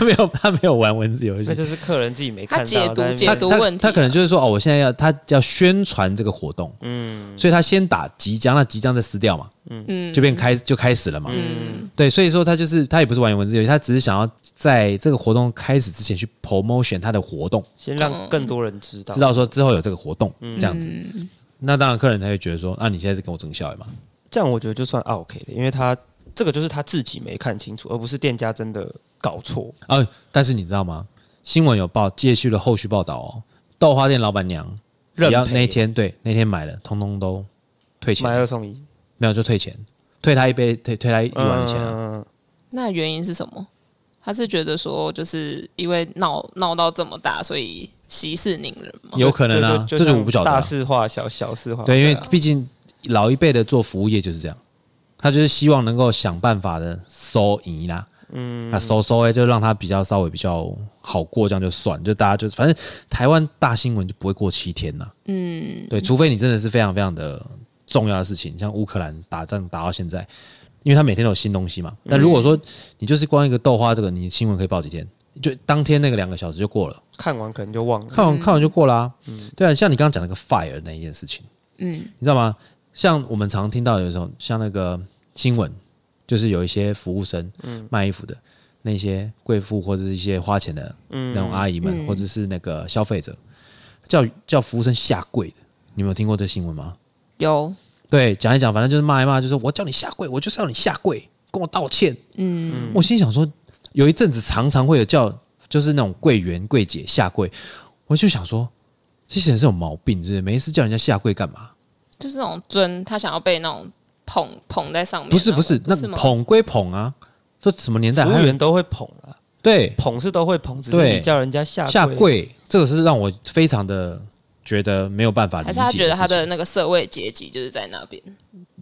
没有他没有玩文字游戏，那就是客人自己没看到，他解读解读问题，啊他他，他可能就是说哦，我现在要他要宣传这个活动，嗯，所以他先打即将，那即将再撕掉嘛，嗯，就变开就开始了嘛，嗯，对，所以说他就是他也不是玩文字游戏，他只是想要在这个活动开始之前去 promotion 他的活动，先让更多人知道，嗯，知道说之后有这个活动，嗯，这样子，嗯，那当然客人他会觉得说啊，你现在是跟我争效嘛。这样我觉得就算 OK 的，因为他这个就是他自己没看清楚，而不是店家真的搞错啊，哦。但是你知道吗？新闻有报，接续了后续报道哦。豆花店老板娘只要那天对那天买了，通通都退钱，买二送一，没有就退钱，退他一杯，退退他一碗的钱啊，嗯。那原因是什么？他是觉得说，就是因为闹闹到这么大，所以息事宁人吗？有可能啊，这就我不晓得，大事化小，小事化大，对，因为毕竟。老一辈的做服务业就是这样，他就是希望能够想办法的收银啦，嗯，那收收哎，就让他比较稍微比较好过，这样就算，就大家就反正台湾大新闻就不会过七天啦，嗯，对，除非你真的是非常非常的重要的事情，像乌克兰打仗打到现在，因为他每天都有新东西嘛，但如果说你就是光一个豆花这个，你新闻可以报几天？就当天那个两个小时就过了，看完可能就忘了，看完看完就过了啊，嗯，对啊，像你刚刚讲那个 fire 那一件事情，嗯，你知道吗？像我们常听到有时候像那个新闻，就是有一些服务生，嗯，卖衣服的那些贵妇或者是一些花钱的那种阿姨们，嗯，或者是那个消费者，叫叫服务生下跪的，你们有听过这新闻吗？有，对，讲一讲，反正就是骂一骂，就是我叫你下跪，我就是要你下跪，跟我道歉。嗯，我心想说，有一阵子常常会有叫，就是那种柜员柜姐下跪，我就想说，这些人是有毛病，是不是？每一次叫人家下跪干嘛？就是那种尊，他想要被那种捧捧在上面。不是不是，那捧归捧啊，这什么年代？服务员都会捧啊，对，捧是都会捧，只是你叫人家下跪下跪，这个是让我非常的觉得没有办法理解的事情。还是他觉得他的那个社会阶级就是在那边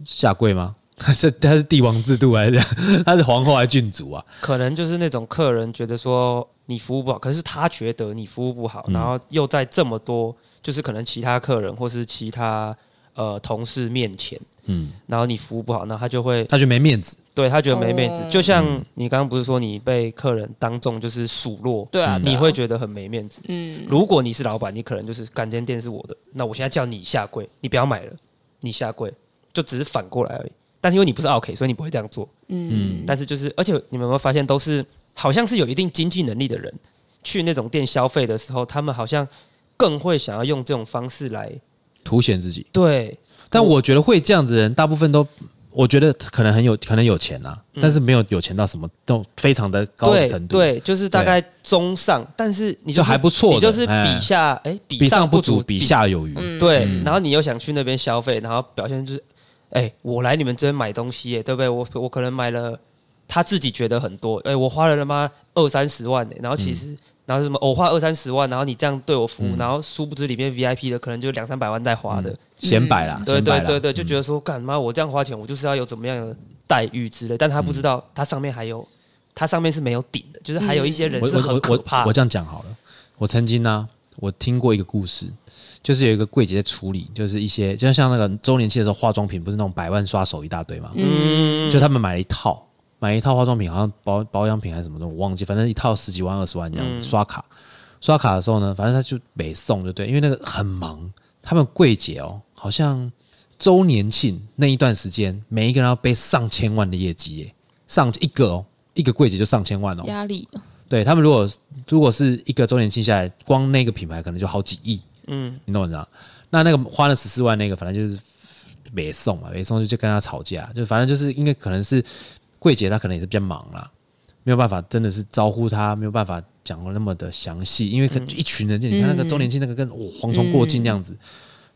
下跪吗？他是他是帝王制度还是他是皇后还是郡主啊？可能就是那种客人觉得说你服务不好，可是他觉得你服务不好，嗯，然后又在这么多就是可能其他客人或是其他。呃，同事面前，嗯，然后你服务不好，那他就会，他觉得没面子，对他觉得没面子，哦，就像你刚刚不是说你被客人当众就是数落，对啊，你会觉得很没面子，嗯，如果你是老板，你可能就是，干这店是我的，那我现在叫你下跪，你不要买了，你下跪，就只是反过来而已，但是因为你不是 OK， 所以你不会这样做，嗯，但是就是，而且你们有没有发现，都是好像是有一定经济能力的人去那种店消费的时候，他们好像更会想要用这种方式来。凸显自己，对，但我觉得会这样子的人，大部分都，我觉得可能很有可能有钱啊，嗯，但是没有有钱到什么都非常的高的程度，对，对就是大概中上，但是你 就, 是、就还不错，你就是比下，哎，欸，比上不足，比下有余，嗯，对，嗯，然后你又想去那边消费，然后表现就是，哎，欸，我来你们这边买东西，欸，对不对？我我可能买了，他自己觉得很多，哎，欸，我花了他妈二三十万，欸，然后其实。嗯然后什么，我花二三十万，然后你这样对我服务，嗯，然后殊不知里面 V I P 的可能就两三百万在花的，嗯，显摆啦，对对对对，嗯，就觉得说干嘛我这样花钱，我就是要有怎么样的待遇之类，但他不知道，嗯，他上面还有它上面是没有顶的，就是还有一些人是很可怕的。我, 我, 我, 我这样讲好了，我曾经呢、啊，我听过一个故事，就是有一个柜姐在处理，就是一些就像那个周年庆的时候，化妆品不是那种百万刷手一大堆嘛，嗯，就他们买了一套，买一套化妆品，好像保保养品还是什么的，我忘记，反正一套十几万、二十万这样子、嗯、刷卡。刷卡的时候呢，反正他就没送就对，因为那个很忙，他们柜姐哦，好像周年庆那一段时间，每一个人要背上千万的业绩耶，上一个哦，一个柜姐就上千万哦，压力。对他们如果如果是一个周年庆下来，光那个品牌可能就好几亿，嗯，你懂我知道？那那个花了十四万那个，反正就是没送嘛，没送就就跟他吵架，就反正就是应该可能是柜姐，她可能也是比较忙啦。没有办法，真的是招呼他，没有办法讲那么的详细，因为一群人，嗯、你看那个周年庆那个跟、哦、蝗虫过境那样子、嗯，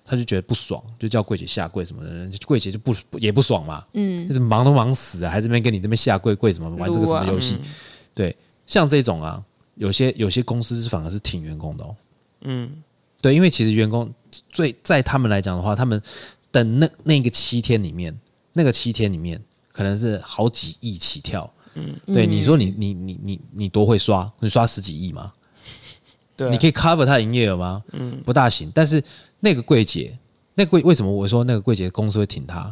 他就觉得不爽，就叫柜姐下跪什么的，柜姐就不也不爽嘛，嗯，就是忙都忙死啊，还这边跟你这边下跪跪什么，玩这个什么游戏、啊嗯，对，像这种啊，有些有些公司反而是挺员工的哦，嗯，对，因为其实员工最在他们来讲的话，他们等那那个七天里面，那个七天里面可能是好几亿起跳。嗯，对，你说你你你你你多会刷？你刷十几亿吗？对，你可以 cover 他营业额吗？嗯，不大行。但是那个柜姐，那柜为什么我说那个柜姐公司会挺他？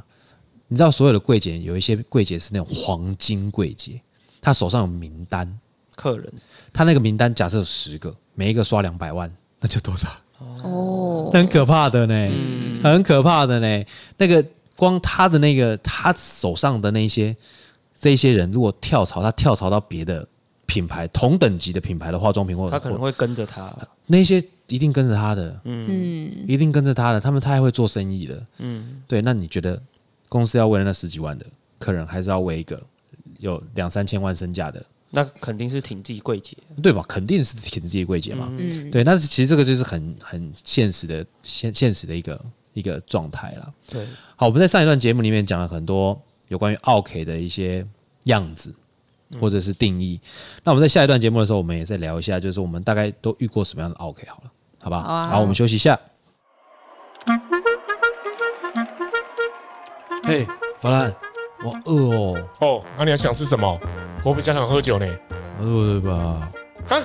你知道所有的柜姐有一些柜姐是那种黄金柜姐，她手上有名单，客人，她那个名单假设有十个，每一个刷两百万，那就多少？哦，很可怕的呢、嗯，很可怕的呢。那个光她的那个她手上的那些。这些人如果跳槽，他跳槽到别的品牌同等级的品牌的化妆品，或者他可能会跟着他，那些一定跟着他的，嗯，一定跟着他的，他们太会做生意了，嗯，对。那你觉得公司要为了那十几万的客人，还是要为一个有两三千万身价的？那肯定是挺自己柜姐，对吧？肯定是挺自己柜姐嘛，嗯，对。那其实这个就是很很现实的现现实的一个一个状态啦。对，好，我们在上一段节目里面讲了很多。有关于奥 K 的一些样子或者是定义、嗯，那我们在下一段节目的时候，我们也再聊一下，就是我们大概都遇过什么样的奥 K 好了，好吧？好、啊，然后我们休息一下。嘿，法兰，我饿哦。哦，那、啊、你还想吃什么？我比较想喝酒呢。我对吧？哈，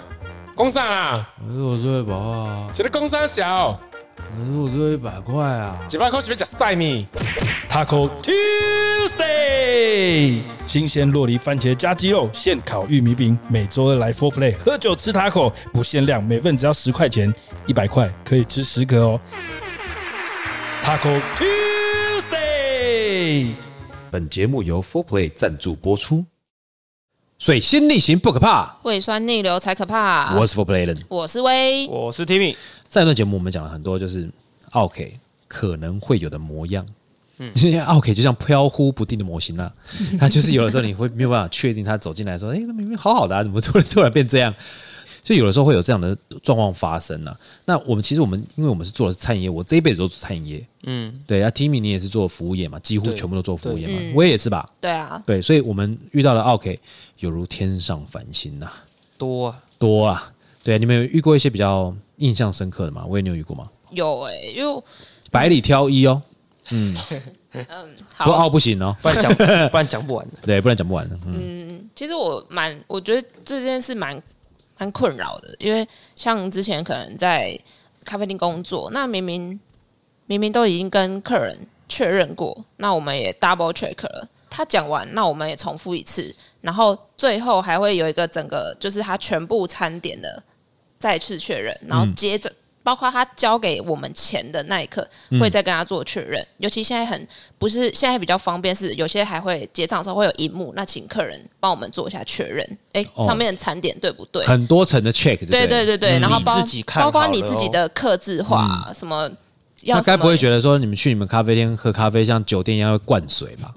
工商啊？我对吧？啊，写的工商小。我只有一百块啊！一百块是要吃屎呢 ？Taco Tuesday， 新鲜酪梨番茄加鸡肉，现烤玉米饼。每周二来 Fourplay 喝酒吃 Taco， 不限量，每份只要十块钱，一百块可以吃十个哦。Taco Tuesday， 本节目由 Fourplay 赞助播出。水星逆行不可怕，胃酸逆流才可怕。我是 Fourplay Allen， 我是威，我是 Timmy。上一段节目我们讲了很多，就是奥 K 可能会有的模样。嗯，因为奥 K 就像飘忽不定的模型啦、啊，他就是有的时候你会没有办法确定他走进来说，哎、欸，那明明好好的、啊，怎么突然突然变这样？所以有的时候会有这样的状况发生啊。那我们其实我们因为我们是做的是餐饮业，我这一辈子都做餐饮业，嗯，对啊 ，Timmy 你也是做服务业嘛，几乎全部都做服务业嘛，我也是吧，对啊，对，所以我们遇到了 OK 有如天上繁星呐、啊，多啊多啊，对啊，你们有遇过一些比较印象深刻的吗？我也你有遇过吗？有哎、欸，因为百里挑一哦，嗯嗯，不傲不行哦，不然讲不然讲不完的，对，不然讲不完的，嗯，嗯其实我蛮我觉得这件事蛮。蛮困扰的，因为像之前可能在咖啡厅工作，那明明明明都已经跟客人确认过，那我们也 double check 了，他讲完，那我们也重复一次，然后最后还会有一个整个就是他全部餐点的再次确认，然后接着、嗯、包括他交给我们钱的那一刻，会再跟他做确认、嗯。尤其现在很不是现在比较方便是，有些还会结账的时候会有萤幕，那请客人。帮我们做一下确认，哎、欸哦，上面的餐点对不对？很多层的 check， 对对对对，嗯、然后包包括你自己的客制化、嗯、什么。那该不会觉得说你们去你们咖啡店喝咖啡像酒店一样会灌水吧？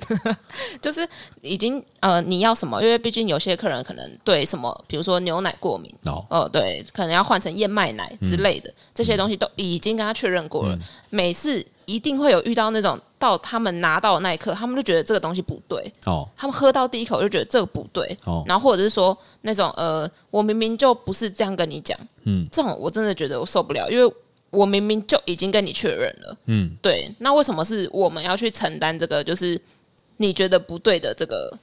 就是已经呃你要什么？因为毕竟有些客人可能对什么，比如说牛奶过敏哦，呃、对，可能要换成燕麦奶之类的、嗯，这些东西都已经跟他确认过了。嗯、每次一定会有遇到那种到他们拿到的那一刻，他们就觉得这个东西不对哦，他们喝到第一口就觉得这个不对哦，然后或者是说那种呃，我明明就不是这样跟你讲，嗯，这种我真的觉得我受不了，因为。我明明就已经跟你确认了，嗯，对，那为什么是我们要去承担这个？就是你觉得不对的这个，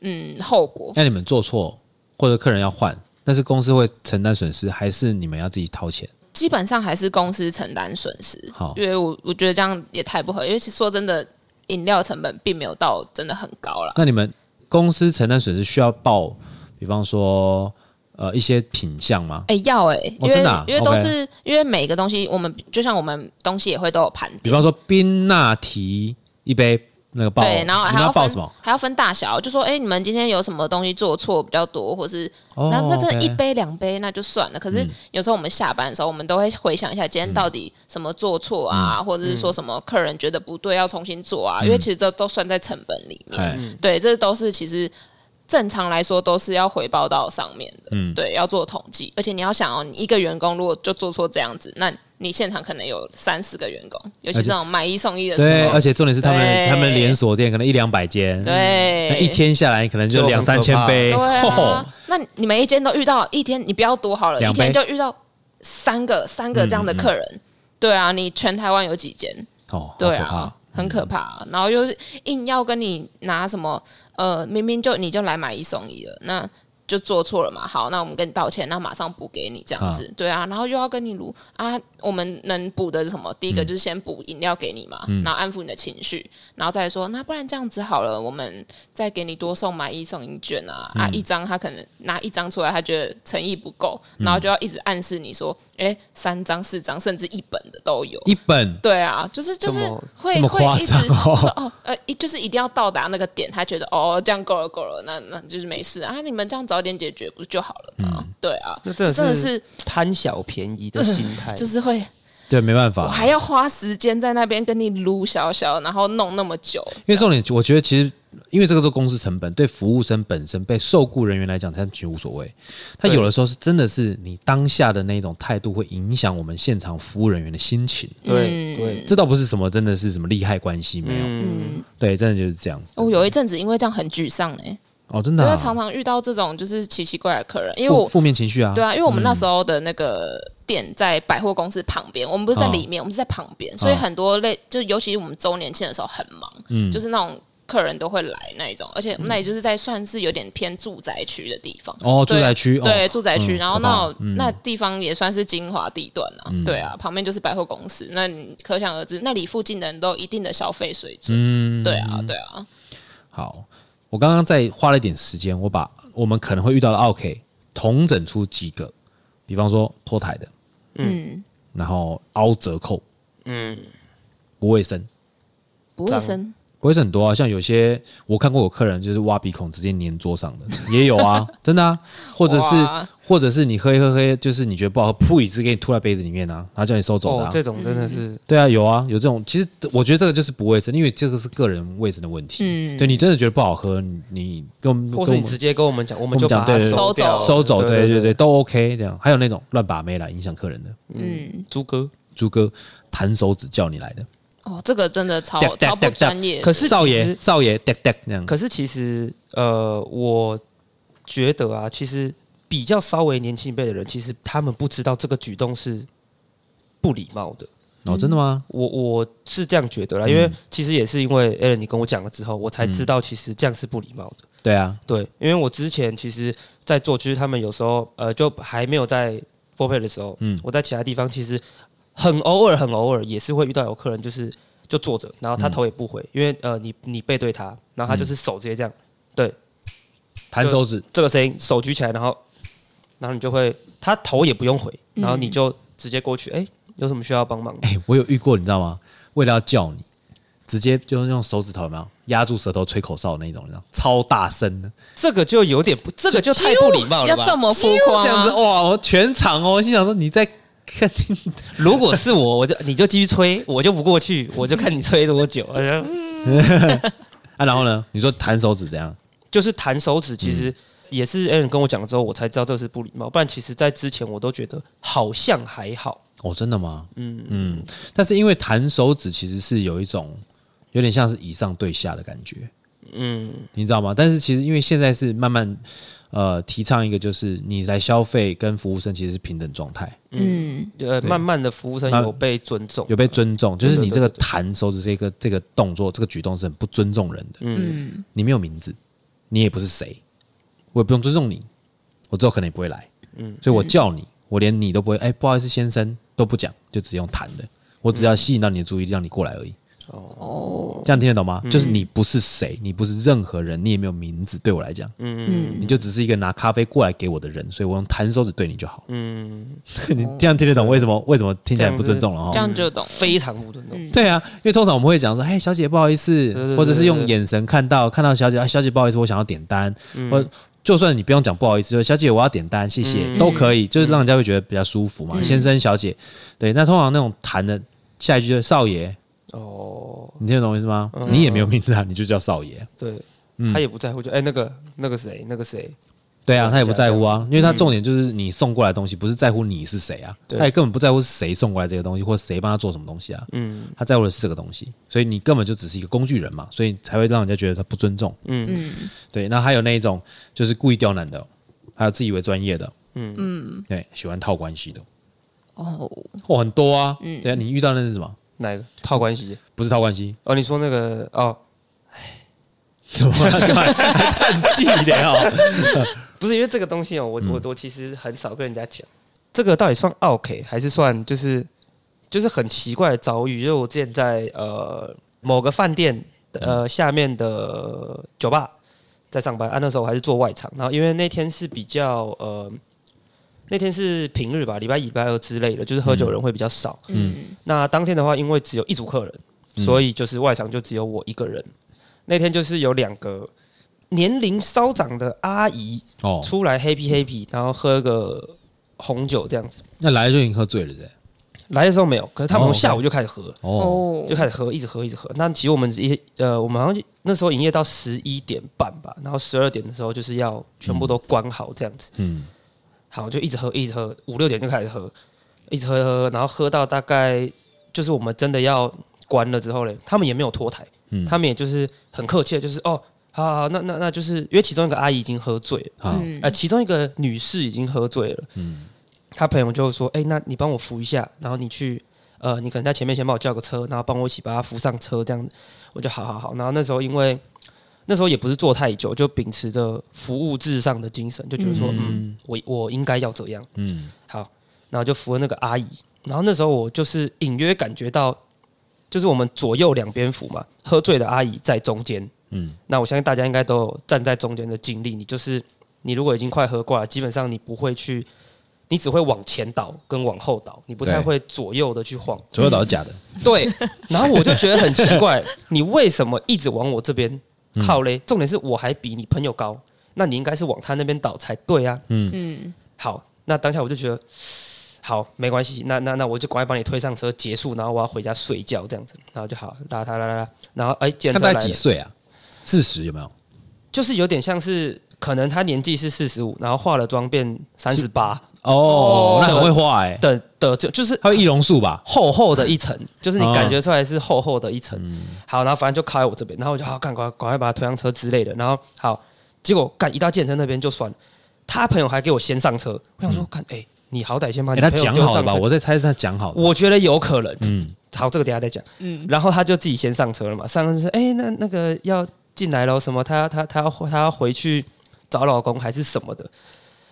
嗯，后果？那你们做错或者客人要换，那是公司会承担损失，还是你们要自己掏钱？基本上还是公司承担损失，因为 我, 我觉得这样也太不合，因为说真的，饮料成本并没有到真的很高啦。那你们公司承担损失需要报，比方说呃一些品项吗？哎、欸，要哎、欸，因为、哦啊、因为都是、okay、因为每个东西，我们就像我们东西也会都有盘点，比方说冰拿提一杯。那个报对，然后还要分，你要还要分大小，就说哎、欸，你们今天有什么东西做错比较多，或是、oh, 那那真的一杯两杯那就算了。可是有时候我们下班的时候，嗯、我们都会回想一下今天到底什么做错啊、嗯，或者是说什么客人觉得不对要重新做啊，嗯、因为其实这都算在成本里面。嗯、对，这都是其实正常来说都是要回报到上面的。嗯、对，要做统计，而且你要想哦，你一个员工如果就做错这样子，那你现场可能有三四个员工，尤其是那种买一送一的时候。对，而且重点是他们他们连锁店可能一两百间，对，那一天下来可能就两三千杯。对、啊哦，那你每一间都遇到一天，你不要多好了，一天就遇到三个三个这样的客人。嗯嗯、对啊，你全台湾有几间？哦，对啊，很可怕、啊嗯。然后又是硬要跟你拿什么，呃，明明就你就来买一送一了，那。就做错了嘛，好，那我们跟你道歉，那马上补给你这样子、啊，对啊，然后又要跟你撸啊，我们能补的是什么？第一个就是先补饮料给你嘛、嗯，然后安抚你的情绪，然后再说，那不然这样子好了，我们再给你多送买一送一券啊，嗯、啊，一张他可能拿一张出来，他觉得诚意不够，然后就要一直暗示你说，哎、欸，三张、四张，甚至一本的都有，一本，对啊，就是就是会会一直说哦，呃，就是一定要到达那个点，他觉得哦，这样够了够了，那那就是没事啊，你们这样子。早点解决不就好了吗？嗯、对啊，那真的是贪小便宜的心态、呃，就是会对，没办法，我还要花时间在那边跟你撸小小，然后弄那么久。因为重点，我觉得其实因为这个是公司成本，对服务生本身、被受雇人员来讲，他其实无所谓。他有的时候是真的是你当下的那种态度，会影响我们现场服务人员的心情。对、嗯、对，这倒不是什么真的是什么利害关系，没有，嗯，对，真的就是这样子。我、哦、有一阵子因为这样很沮丧哎、欸。哦，真的、啊，因为常常遇到这种就是奇奇怪怪的客人，因为我负面情绪啊，对啊，因为我们那时候的那个店在百货公司旁边、嗯，我们不是在里面，哦、我们是在旁边，所以很多类，就尤其是我们周年庆的时候很忙，嗯，就是那种客人都会来那一种，而且我们那里就是在算是有点偏住宅区的地方，哦，住宅区，对，住宅区、哦，然后那、嗯、那地方也算是精华地段啊、嗯，对啊，旁边就是百货公司，那你可想而知，那里附近的人都有一定的消费水准，嗯，对啊，对啊，好。我刚刚在花了一点时间，我把我们可能会遇到的 OK 统整出几个，比方说脱台的，嗯，然后凹折扣，嗯，不卫生，不卫生，不卫生很多啊。像有些我看过有客人就是挖鼻孔直接粘桌上的，也有啊，真的啊。或者是或者是你喝一喝喝，就是你觉得不好喝，噗一直给你吐在杯子里面啊，然后叫你收走的、啊。哦，这种真的是、嗯、对啊，有啊，有这种。其实我觉得这个就是不卫生，因为这个是个人卫生的问题。嗯，对你真的觉得不好喝，你跟我们或是你直接跟我们讲，我们就把它收走，收走，对对 对, 對，都 OK 这样。还有那种乱把妹来影响客人的，嗯，猪哥，猪哥弹手指叫你来的。哦，这个真的超超不专业。可是少爷，少爷，嘚嘚那样。可是其实呃，我觉得啊，其实。比较稍微年轻一辈的人，其实他们不知道这个举动是不礼貌的。哦，真的吗？我我是这样觉得啦，嗯、因为其实也是因为 Allen 你跟我讲了之后，我才知道其实这样是不礼貌的。对、嗯、啊，对，因为我之前其实在做，就是他们有时候呃，就还没有在 Fourplay 的时候，嗯，我在其他地方其实很偶尔、很偶尔也是会遇到有客人就是就坐着，然后他头也不回，嗯、因为呃你你背对他，然后他就是手直接这样，对，弹手指，这个声音，手举起来，然后。然后你就会，他头也不用回，然后你就直接过去，哎、嗯欸，有什么需要帮忙的？哎、欸，我有遇过，你知道吗？为了要叫你，直接就用手指头有没有压住舌头吹口哨的那种，你知道，超大声的。这个就有点不，这个就太不礼貌了吧？要这么浮夸？这样子哇！我全场哦，我心想说你在看你，如果是我，我就你就继续吹，我就不过去，我就看你吹多久。啊，然后呢？你说弹手指怎样？就是弹手指，其实。嗯也是 Allen 跟我讲之后，我才知道这是不礼貌。不然，其实在之前我都觉得好像还好。哦，真的吗？嗯嗯。但是因为弹手指其实是有一种有点像是以上对下的感觉。嗯，你知道吗？但是其实因为现在是慢慢呃提倡一个，就是你来消费跟服务生其实是平等状态。嗯，呃，慢慢的服务生有被尊重，有被尊重，就是你这个弹手指这个这个动作、这个举动是很不尊重人的。嗯，你没有名字，你也不是谁。我也不用尊重你，我之后可能也不会来，嗯，所以我叫你，我连你都不会，哎、欸，不好意思，先生都不讲，就只用谈的，我只要吸引到你的注意力，让你过来而已。哦，这样听得懂吗？嗯、就是你不是谁，你不是任何人，你也没有名字，对我来讲，嗯，你就只是一个拿咖啡过来给我的人，所以我用弹手指对你就好。嗯，你这样听得懂为什么？为什么听起来不尊重了？这样就懂，非常不尊重。嗯、对啊，因为通常我们会讲说，哎，小姐不好意思，對對對對，或者是用眼神看到看到小姐、啊，小姐不好意思，我想要点单，嗯、或。就算你不用讲不好意思，就是小姐我要点单，谢谢、嗯、都可以，就是让人家会觉得比较舒服嘛。嗯、先生、小姐，对，那通常那种谈的下一句就是少爷哦，你听得懂意思吗？嗯、你也没有名字啊，你就叫少爷。对、嗯，他也不在乎，就哎、欸、那个那个谁那个谁，对啊，他也不在乎啊，因为他重点就是你送过来的东西，不是在乎你是谁啊，他也根本不在乎谁送过来这个东西，或谁帮他做什么东西啊。嗯，他在乎的是这个东西，所以你根本就只是一个工具人嘛，所以才会让人家觉得他不尊重。嗯，对。那还有那一种就是故意刁难的，还有自以为专业的，嗯嗯，对，喜欢套关系的。哦，哦，很多啊。嗯，对啊，你遇到那是什么？哪个套关系？不是套关系哦，你说那个哦，哎，怎么还叹气的哦？不是因为这个东西哦、喔，我、嗯、我我其实很少跟人家讲，这个到底算 OK 还是算就是就是很奇怪的遭遇？因为我之前在呃某个饭店呃下面的酒吧在上班啊，那时候我还是做外场，然后因为那天是比较呃那天是平日吧，礼拜一、礼拜二之类的，就是喝酒人会比较少。嗯，那当天的话，因为只有一组客人，所以就是外场就只有我一个人。那天就是有两个。年龄稍长的阿姨出来 happy happy， 然后喝个红酒这样子。那来的就已经喝醉了，对？来的时候没有，可是他们从下午就开始喝了，哦，就开始喝，一直喝，一直喝。那其实我们一呃，我们好像那时候营业到十一点半吧，然后十二点的时候就是要全部都关好这样子。嗯，好，就一直喝，一直喝，五六点就开始喝，一直喝喝，然后喝到大概就是我们真的要关了之后嘞，他们也没有拖台，嗯、他们也就是很客气，就是哦。好, 好, 好，那那那就是因为其中一个阿姨已经喝醉了，嗯呃、其中一个女士已经喝醉了，嗯，她朋友就说，哎、欸，那你帮我扶一下，然后你去，呃，你可能在前面先帮我叫个车，然后帮我一起把她扶上车，这样子，我就好好好。然后那时候因为那时候也不是坐太久，就秉持着服务至上的精神，就觉得说，嗯，嗯我我应该要这样，嗯，好，然后就扶了那个阿姨，然后那时候我就是隐约感觉到，就是我们左右两边扶嘛，喝醉的阿姨在中间。嗯，那我相信大家应该都有站在中间的经历。你就是你，如果已经快喝挂了，基本上你不会去，你只会往前倒跟往后倒，你不太会左右的去晃。左右倒是假的。对。然后我就觉得很奇怪，你为什么一直往我这边靠嘞？嗯、重点是我还比你朋友高，那你应该是往他那边倒才对啊。嗯，好，那当下我就觉得好，没关系，那那那我就赶快把你推上车结束，然后我要回家睡觉这样子，然后就好拉他拉拉拉，然后哎，检查来了。他大概几岁啊？四十有没有？就是有点像是，可能他年纪是四十五，然后化了妆变三十八。哦，那很会化哎、欸。的的就是他有易容术吧？厚厚的一层，就是你感觉出来是厚厚的一层。嗯、好，然后反正就靠在我这边，然后我就好赶快赶快把他推上车之类的。然后好，结果干一到健身那边就算了，他朋友还给我先上车。我想说，干、嗯、哎、欸，你好歹先把你朋友丢上车、欸、他讲好了吧？我在猜是他讲好的。我觉得有可能。嗯，好，这个等一下再讲。嗯，然后他就自己先上车了嘛。上车就是哎、欸，那那个要。进来了什么？他他他要他要回去找老公还是什么的？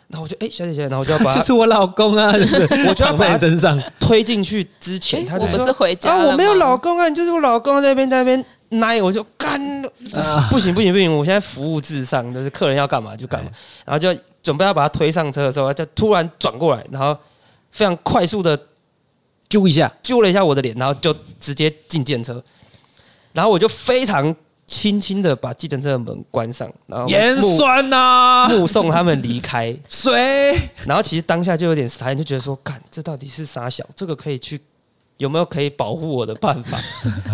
然后我就哎、欸，小姐姐，然后我就要把就是我老公啊，就是、我就要把他身上推进去之前，欸、他就说我不是回家了嗎啊，我没有老公啊，就是我老公在那边在那边奶，我就干、啊、不行不行不行，我现在服务至上，就是客人要干嘛就干嘛，然后就准备要把他推上车的时候，就突然转过来，然后非常快速的揪一下，揪了一下我的脸，然后就直接进计程车，然后我就非常。轻轻的把计程车的门关上，然后盐酸啊，目送他们离开。水，然后其实当下就有点傻眼，就觉得说，干，这到底是啥小？这个可以去有没有可以保护我的办法？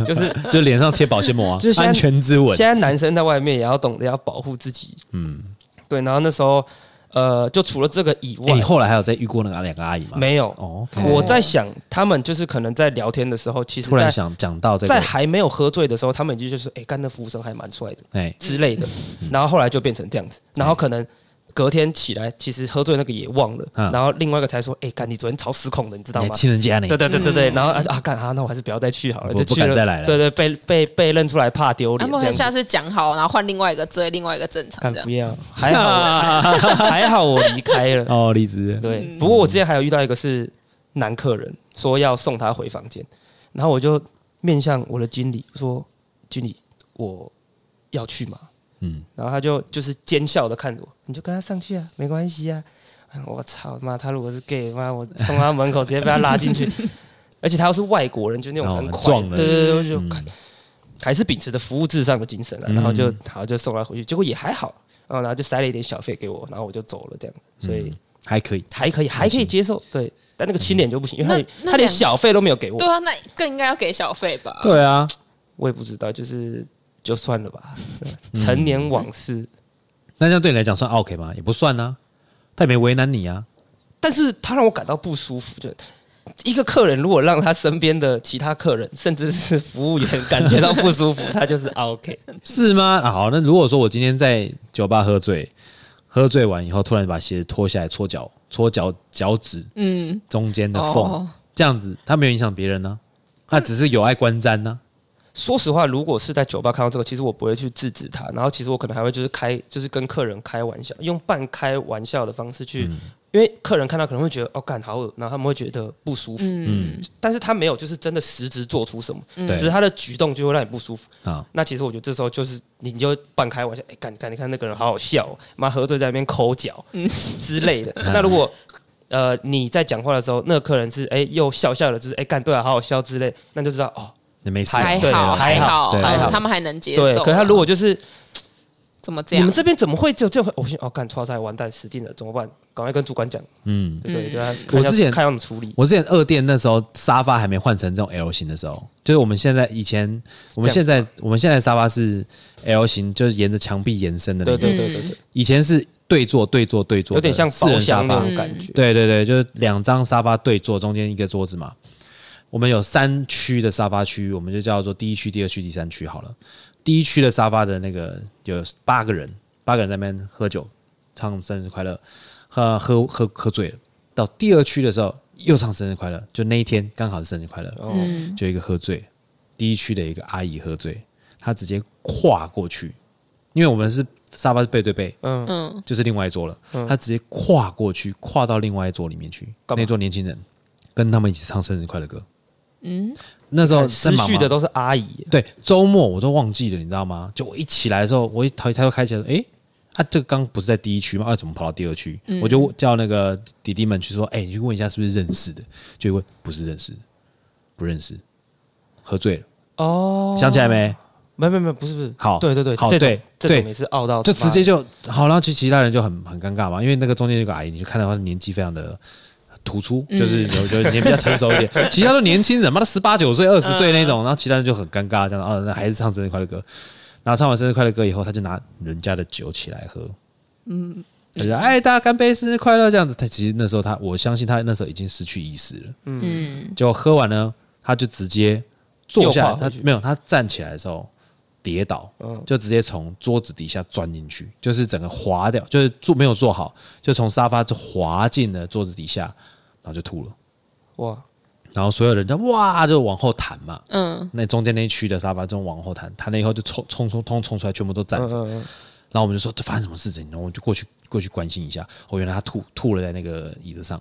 就是就脸上贴保鲜膜啊，就是安全之吻。现在男生在外面也要懂得要保护自己。嗯，对。然后那时候，呃，就除了这个以外，欸、你后来还有再遇过那个两个阿姨吗？没有。哦、okay ，我在想，他们就是可能在聊天的时候，其实在突然想讲到这个，在还没有喝醉的时候，他们就就是哎，干、欸、那服务生还蛮帅的，哎、欸、之类的。然后后来就变成这样子，然后可能隔天起来，其实喝醉那个也忘了，嗯、然后另外一个才说：“哎、欸，干你昨天超失控的，你知道吗？亲人家你。”对对对对对，嗯、然后啊干啊，那我还是不要再去好了，我不敢再来了。对 对, 對，被被被认出来怕丢脸。他们下次讲好，然后换另外一个醉，另外一个正常。不要，还好我还好我离开了。哦，离职。对、嗯，不过我之前还有遇到一个是男客人，说要送他回房间，然后我就面向我的经理说：“经理，我要去吗？”嗯、然后他就就是奸笑的看着我，你就跟他上去啊，没关系啊。我操妈，他如果是 gay， 妈我送他门口直接被他拉进去，而且他又是外国人，就那种很快，哦、很对对对，就、嗯、还是秉持着服务至上的精神、啊、然后就好就送他回去，结果也还好，然后就塞了一点小费给我，然后我就走了这样，所以。嗯还可以，还可以，还可以接受，对，但那个亲脸就不行，因为他他连小费都没有给我。对啊，那更应该要给小费吧？对啊，我也不知道，就是就算了吧，成年往事。嗯、那这样对你来讲算 OK 吗？也不算啊，他也没为难你啊。但是他让我感到不舒服，就一个客人如果让他身边的其他客人，甚至是服务员感觉到不舒服，他就是 OK。是吗？啊、好，那如果说我今天在酒吧喝醉。喝醉完以后，突然把鞋子脱下来搓脚，搓脚脚趾，嗯，中间的缝、哦，这样子，他没有影响别人呢、啊，他只是有碍观瞻呢、啊。说实话，如果是在酒吧看到这个，其实我不会去制止他，然后其实我可能还会就是开，就是跟客人开玩笑，用半开玩笑的方式去，嗯、因为客人看到可能会觉得哦，干好恶，然后他们会觉得不舒服，嗯，但是他没有就是真的实质做出什么，嗯、只是他的举动就会让你不舒服啊、嗯。那其实我觉得这时候就是。你就半开玩笑，哎、欸，干干，你看那个人好好笑、哦，妈喝醉在那边抠脚之类的。那如果呃你在讲话的时候，那个客人是哎、欸、又笑笑的，就是哎干、欸、对啊，好好笑之类，那就知道哦，你没事，还好还好还好，他们还能接受。对，可是他如果就是怎么这样，你们这边怎么会就这样？我先哦干，出差完蛋，死定了，怎么办？赶快跟主管讲。嗯，对对对，我之前看他们处理。我之前二店那时候沙发还没换成这种 L 型的时候。就是我们现在以前，我们现在我们现在的沙发是 L 型，就是沿着墙壁延伸的那种。对对对对对。以前是对坐对坐对坐，有点像四人沙发那种感觉。对对对，就是两张沙发对坐，中间一个桌子嘛。我们有三区的沙发区，我们就叫做第一区、第二区、第三区好了。第一区的沙发的那个有八个人，八个人在那边喝酒，唱生日快乐，喝喝喝喝醉了。到第二区的时候。又唱生日快乐，就那一天刚好是生日快乐、哦，就一个喝醉，第一区的一个阿姨喝醉，她直接跨过去，因为我们是沙发是背对背，嗯、就是另外一桌了，嗯、她直接跨过去，跨到另外一桌里面去，那一桌年轻人跟他们一起唱生日快乐歌，嗯，那时候持续的都是阿姨，对，周末我都忘记了，你知道吗？就我一起来的时候，我一抬头开起来，哎、欸。他、啊、这个刚不是在第一区吗？啊，怎么跑到第二区、嗯？我就叫那个弟弟们去说，哎、欸，你去问一下是不是认识的？就问不是认识，不认识，喝醉了哦，想起来没？没没没，不是不是，好，对对对，好对对，这种也是傲到就直接就好，然后其其他人就很很尴尬嘛，因为那个中间有个阿姨，你就看到她年纪非常的突出，就是有就年比较成熟一点，嗯、其他都年轻人嘛，都十八九岁、二十岁那种、嗯，然后其他人就很尴尬，这样啊，那还是唱生日快乐歌。然后唱完生日快乐歌以后，他就拿人家的酒起来喝，嗯，他就哎，大家干杯，生日快乐这样子。他其实那时候他，我相信他那时候已经失去意识了，嗯，结果喝完呢，他就直接坐下来，他没有，他站起来的时候跌倒，哦、就直接从桌子底下钻进去，就是整个滑掉，就是坐没有坐好，就从沙发就滑进了桌子底下，然后就吐了，哇。然后所有人就哇，就往后弹嘛，嗯，那中间那一区的沙发就往后弹，弹了以后就冲冲冲冲冲出来，全部都站着、嗯嗯嗯。然后我们就说发生什么事情，然后我们就过去过去关心一下。哦，原来他吐吐了在那个椅子上，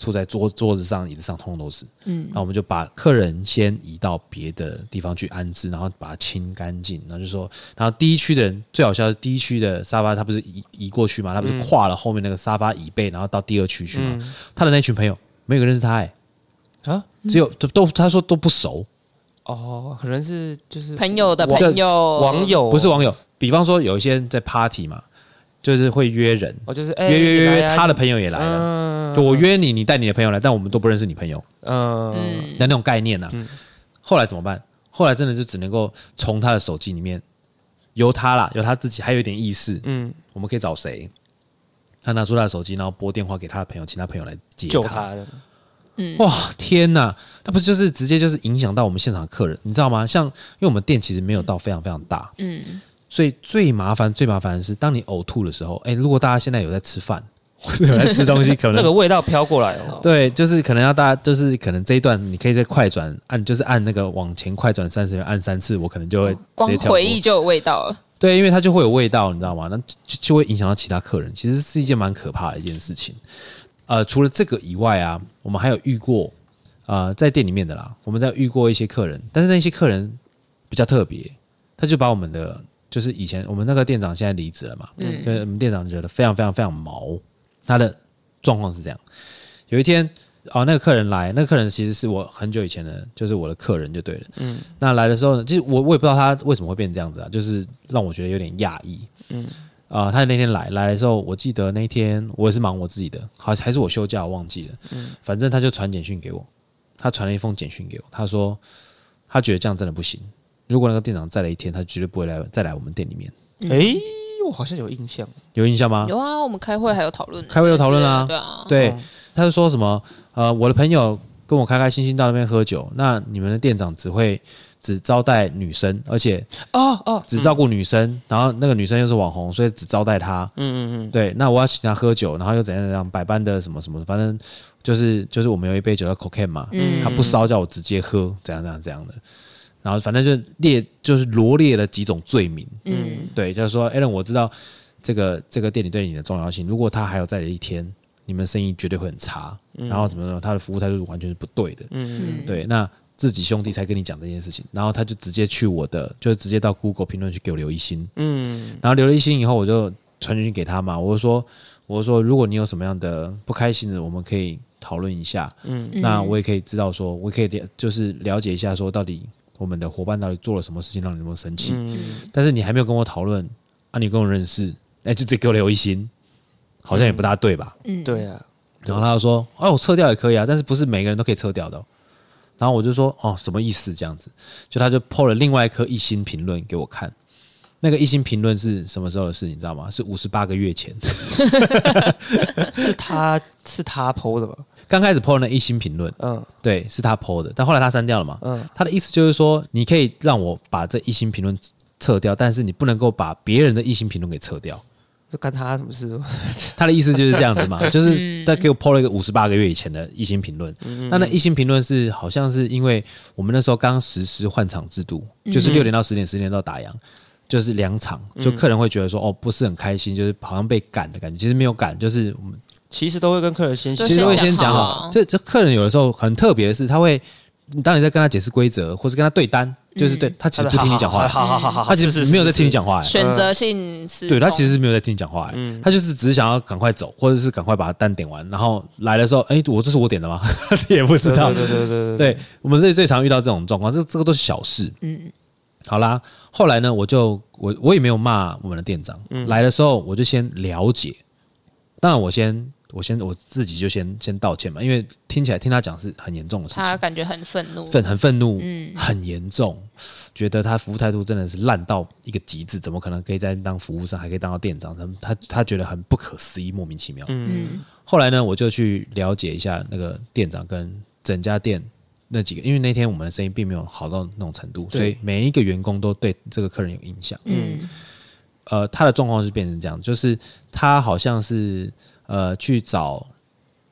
吐在桌桌子上、椅子上，通通都是。嗯，然后我们就把客人先移到别的地方去安置，然后把它清干净。然后就说，然后第一区的人最好笑是第一区的沙发，他不是移移过去嘛，他不是跨了后面那个沙发椅背，然后到第二区去嘛。嗯、他的那群朋友没有一个认识他哎、欸。啊，只有都他说都不熟，哦，可能是就是朋友的朋友，网友不是网友。比方说有一些人在 party 嘛，就是会约人，哦，就是、欸、约约约，他的朋友也来了，嗯、就我约你，你带你的朋友来，但我们都不认识你朋友，嗯，那那种概念啊、嗯。后来怎么办？后来真的就只能够从他的手机里面，由他啦，由他自己还有一点意识，嗯，我们可以找谁？他拿出他的手机，然后拨电话给他的朋友，请他朋友来接他。救他的嗯、哇天哪！那不是就是直接就是影响到我们现场的客人，你知道吗？像因为我们店其实没有到非常非常大，嗯，所以最麻烦最麻烦的是当你呕吐的时候，哎、欸，如果大家现在有在吃饭或者有在吃东西，可能那个味道飘过来哦。对，就是可能要大家就是可能这一段你可以再快转按，就是按那个往前快转三十秒按三次，我可能就会直接光回忆就有味道了。对，因为它就会有味道，你知道吗？那 就, 就会影响到其他客人，其实是一件蛮可怕的一件事情。呃，除了这个以外啊，我们还有遇过呃在店里面的啦，我们在遇过一些客人，但是那些客人比较特别，他就把我们的就是以前我们那个店长现在离职了嘛，嗯，所以我们店长觉得非常非常非常毛。他的状况是这样，有一天哦，那个客人来，那个客人其实是我很久以前的，就是我的客人就对了。嗯，那来的时候呢，其实我我也不知道他为什么会变这样子啊，就是让我觉得有点讶异。嗯，啊、呃，他那天来来的时候，我记得那天我也是忙我自己的，好还是我休假我忘记了。嗯，反正他就传简讯给我，他传了一封简讯给我，他说他觉得这样真的不行，如果那个店长再来一天，他绝对不会来再来我们店里面。哎、嗯。欸我好像有印象，有印象吗？有啊，我们开会还有讨论，开会有讨论啊，对啊，对，嗯、他就说什么呃，我的朋友跟我开开心心到那边喝酒，那你们的店长只会只招待女生，而且哦哦，只照顾女生、哦哦嗯，然后那个女生又是网红，所以只招待她，嗯嗯嗯，对，那我要请她喝酒，然后又怎样怎样，百般的什么什么，反正就是就是我们有一杯酒叫 cocaine 嘛，嗯，他不烧叫我直接喝，怎样怎样怎样的。然后反正就列就是罗列了几种罪名，嗯，对，就是说 Allen 我知道这个这个店里对你的重要性，如果他还有在的一天，你们生意绝对会很差，嗯、然后怎么说他的服务态度完全是不对的，嗯，对，那自己兄弟才跟你讲这件事情，然后他就直接去我的，就直接到 Google 评论去给我留一星，嗯，然后留了一星以后，我就传讯给他嘛，我就说我就说如果你有什么样的不开心的，我们可以讨论一下，嗯，那我也可以知道说，我可以了就是了解一下说到底。我们的伙伴到底做了什么事情让你那么生气、嗯？但是你还没有跟我讨论啊，你跟我认识，哎、欸，就直接给我留一星，好像也不大对吧？嗯，对啊。然后他就说：“哦、啊，我撤掉也可以啊，但是不是每个人都可以撤掉的、哦。”然后我就说：“哦，什么意思？这样子？”就他就 po 了另外一颗一星评论给我看。那个一星评论是什么时候的事？你知道吗？是五十八个月前。是他是他 po 的吗？刚开始 po 那一星评论，嗯，对，是他 po 的，但后来他删掉了嘛，嗯，他的意思就是说，你可以让我把这一星评论撤掉，但是你不能够把别人的一星评论给撤掉，就干他什么事？他的意思就是这样子嘛，就是他给我 po 了一个五十八个月以前的一星评论，那那一星评论是好像是因为我们那时候刚实施换场制度，就是六点到十点，十点到打烊。就是两场，就客人会觉得说、嗯、哦，不是很开心，就是好像被赶的感觉，其实没有赶，就是我们。其实都会跟客人先，其实会先讲好。这这客人有的时候很特别的是，他会，当你在跟他解释规则，或是跟他对单，嗯、就是对他其实不听你讲话，好好好好，他其实没有在听你讲话、欸，选择性是。对他其实没有在听你讲话、欸嗯，他就是只是想要赶快走，或者是赶快把单点完，然后来的时候，哎、欸，我这是我点的吗？他也不知道。对对对 对, 對, 對, 對, 對我们最最常遇到这种状况，这这个都是小事。嗯。好啦，后来呢，我就我我也没有骂我们的店长、嗯。来的时候，我就先了解。当然我先，我先我自己就先先道歉嘛，因为听起来听他讲是很严重的事情，他感觉很愤怒，愤很愤怒，嗯，很严重，觉得他服务态度真的是烂到一个极致，怎么可能可以再当服务生，还可以当到店长？他他觉得很不可思议，莫名其妙。嗯，后来呢，我就去了解一下那个店长跟整家店那几个，因为那天我们的生意并没有好到那种程度，所以每一个员工都对这个客人有影响。嗯。呃，他的状况是变成这样，就是他好像是呃去找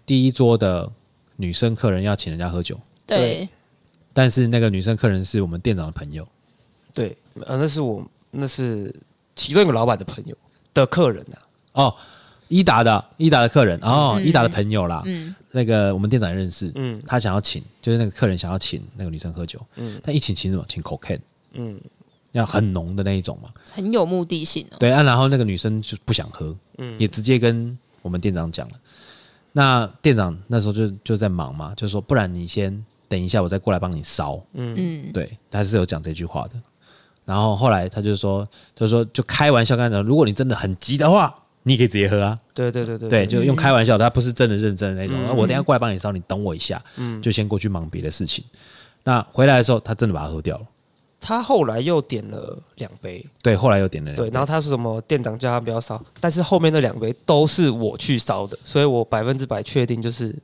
第一桌的女生客人要请人家喝酒，对。但是那个女生客人是我们店长的朋友，对，呃、那是我那是其中一个老板的朋友的客人啊。哦，伊达的伊达的客人哦、嗯，伊达的朋友啦，嗯，那个我们店长也认识，嗯，他想要请，就是那个客人想要请那个女生喝酒，嗯，但一请请什么？请 cocaine， 嗯。要很浓的那一种嘛，很有目的性、哦。对、啊、然后那个女生就不想喝、嗯，也直接跟我们店长讲了。那店长那时候就就在忙嘛，就说不然你先等一下，我再过来帮你烧。嗯，对，他是有讲这句话的。然后后来他就说，就说就开玩笑跟他讲，如果你真的很急的话，你可以直接喝啊。对对对 对, 对，就用开玩笑的，他不是真的认真的那种。嗯、我等一下过来帮你烧，你等我一下。嗯，就先过去忙别的事情。那回来的时候，他真的把它喝掉了。他后来又点了两杯，对，后来又点了两杯。对，然后他说什么店长叫他不要烧，但是后面那两杯都是我去烧的，所以我百分之百确定就是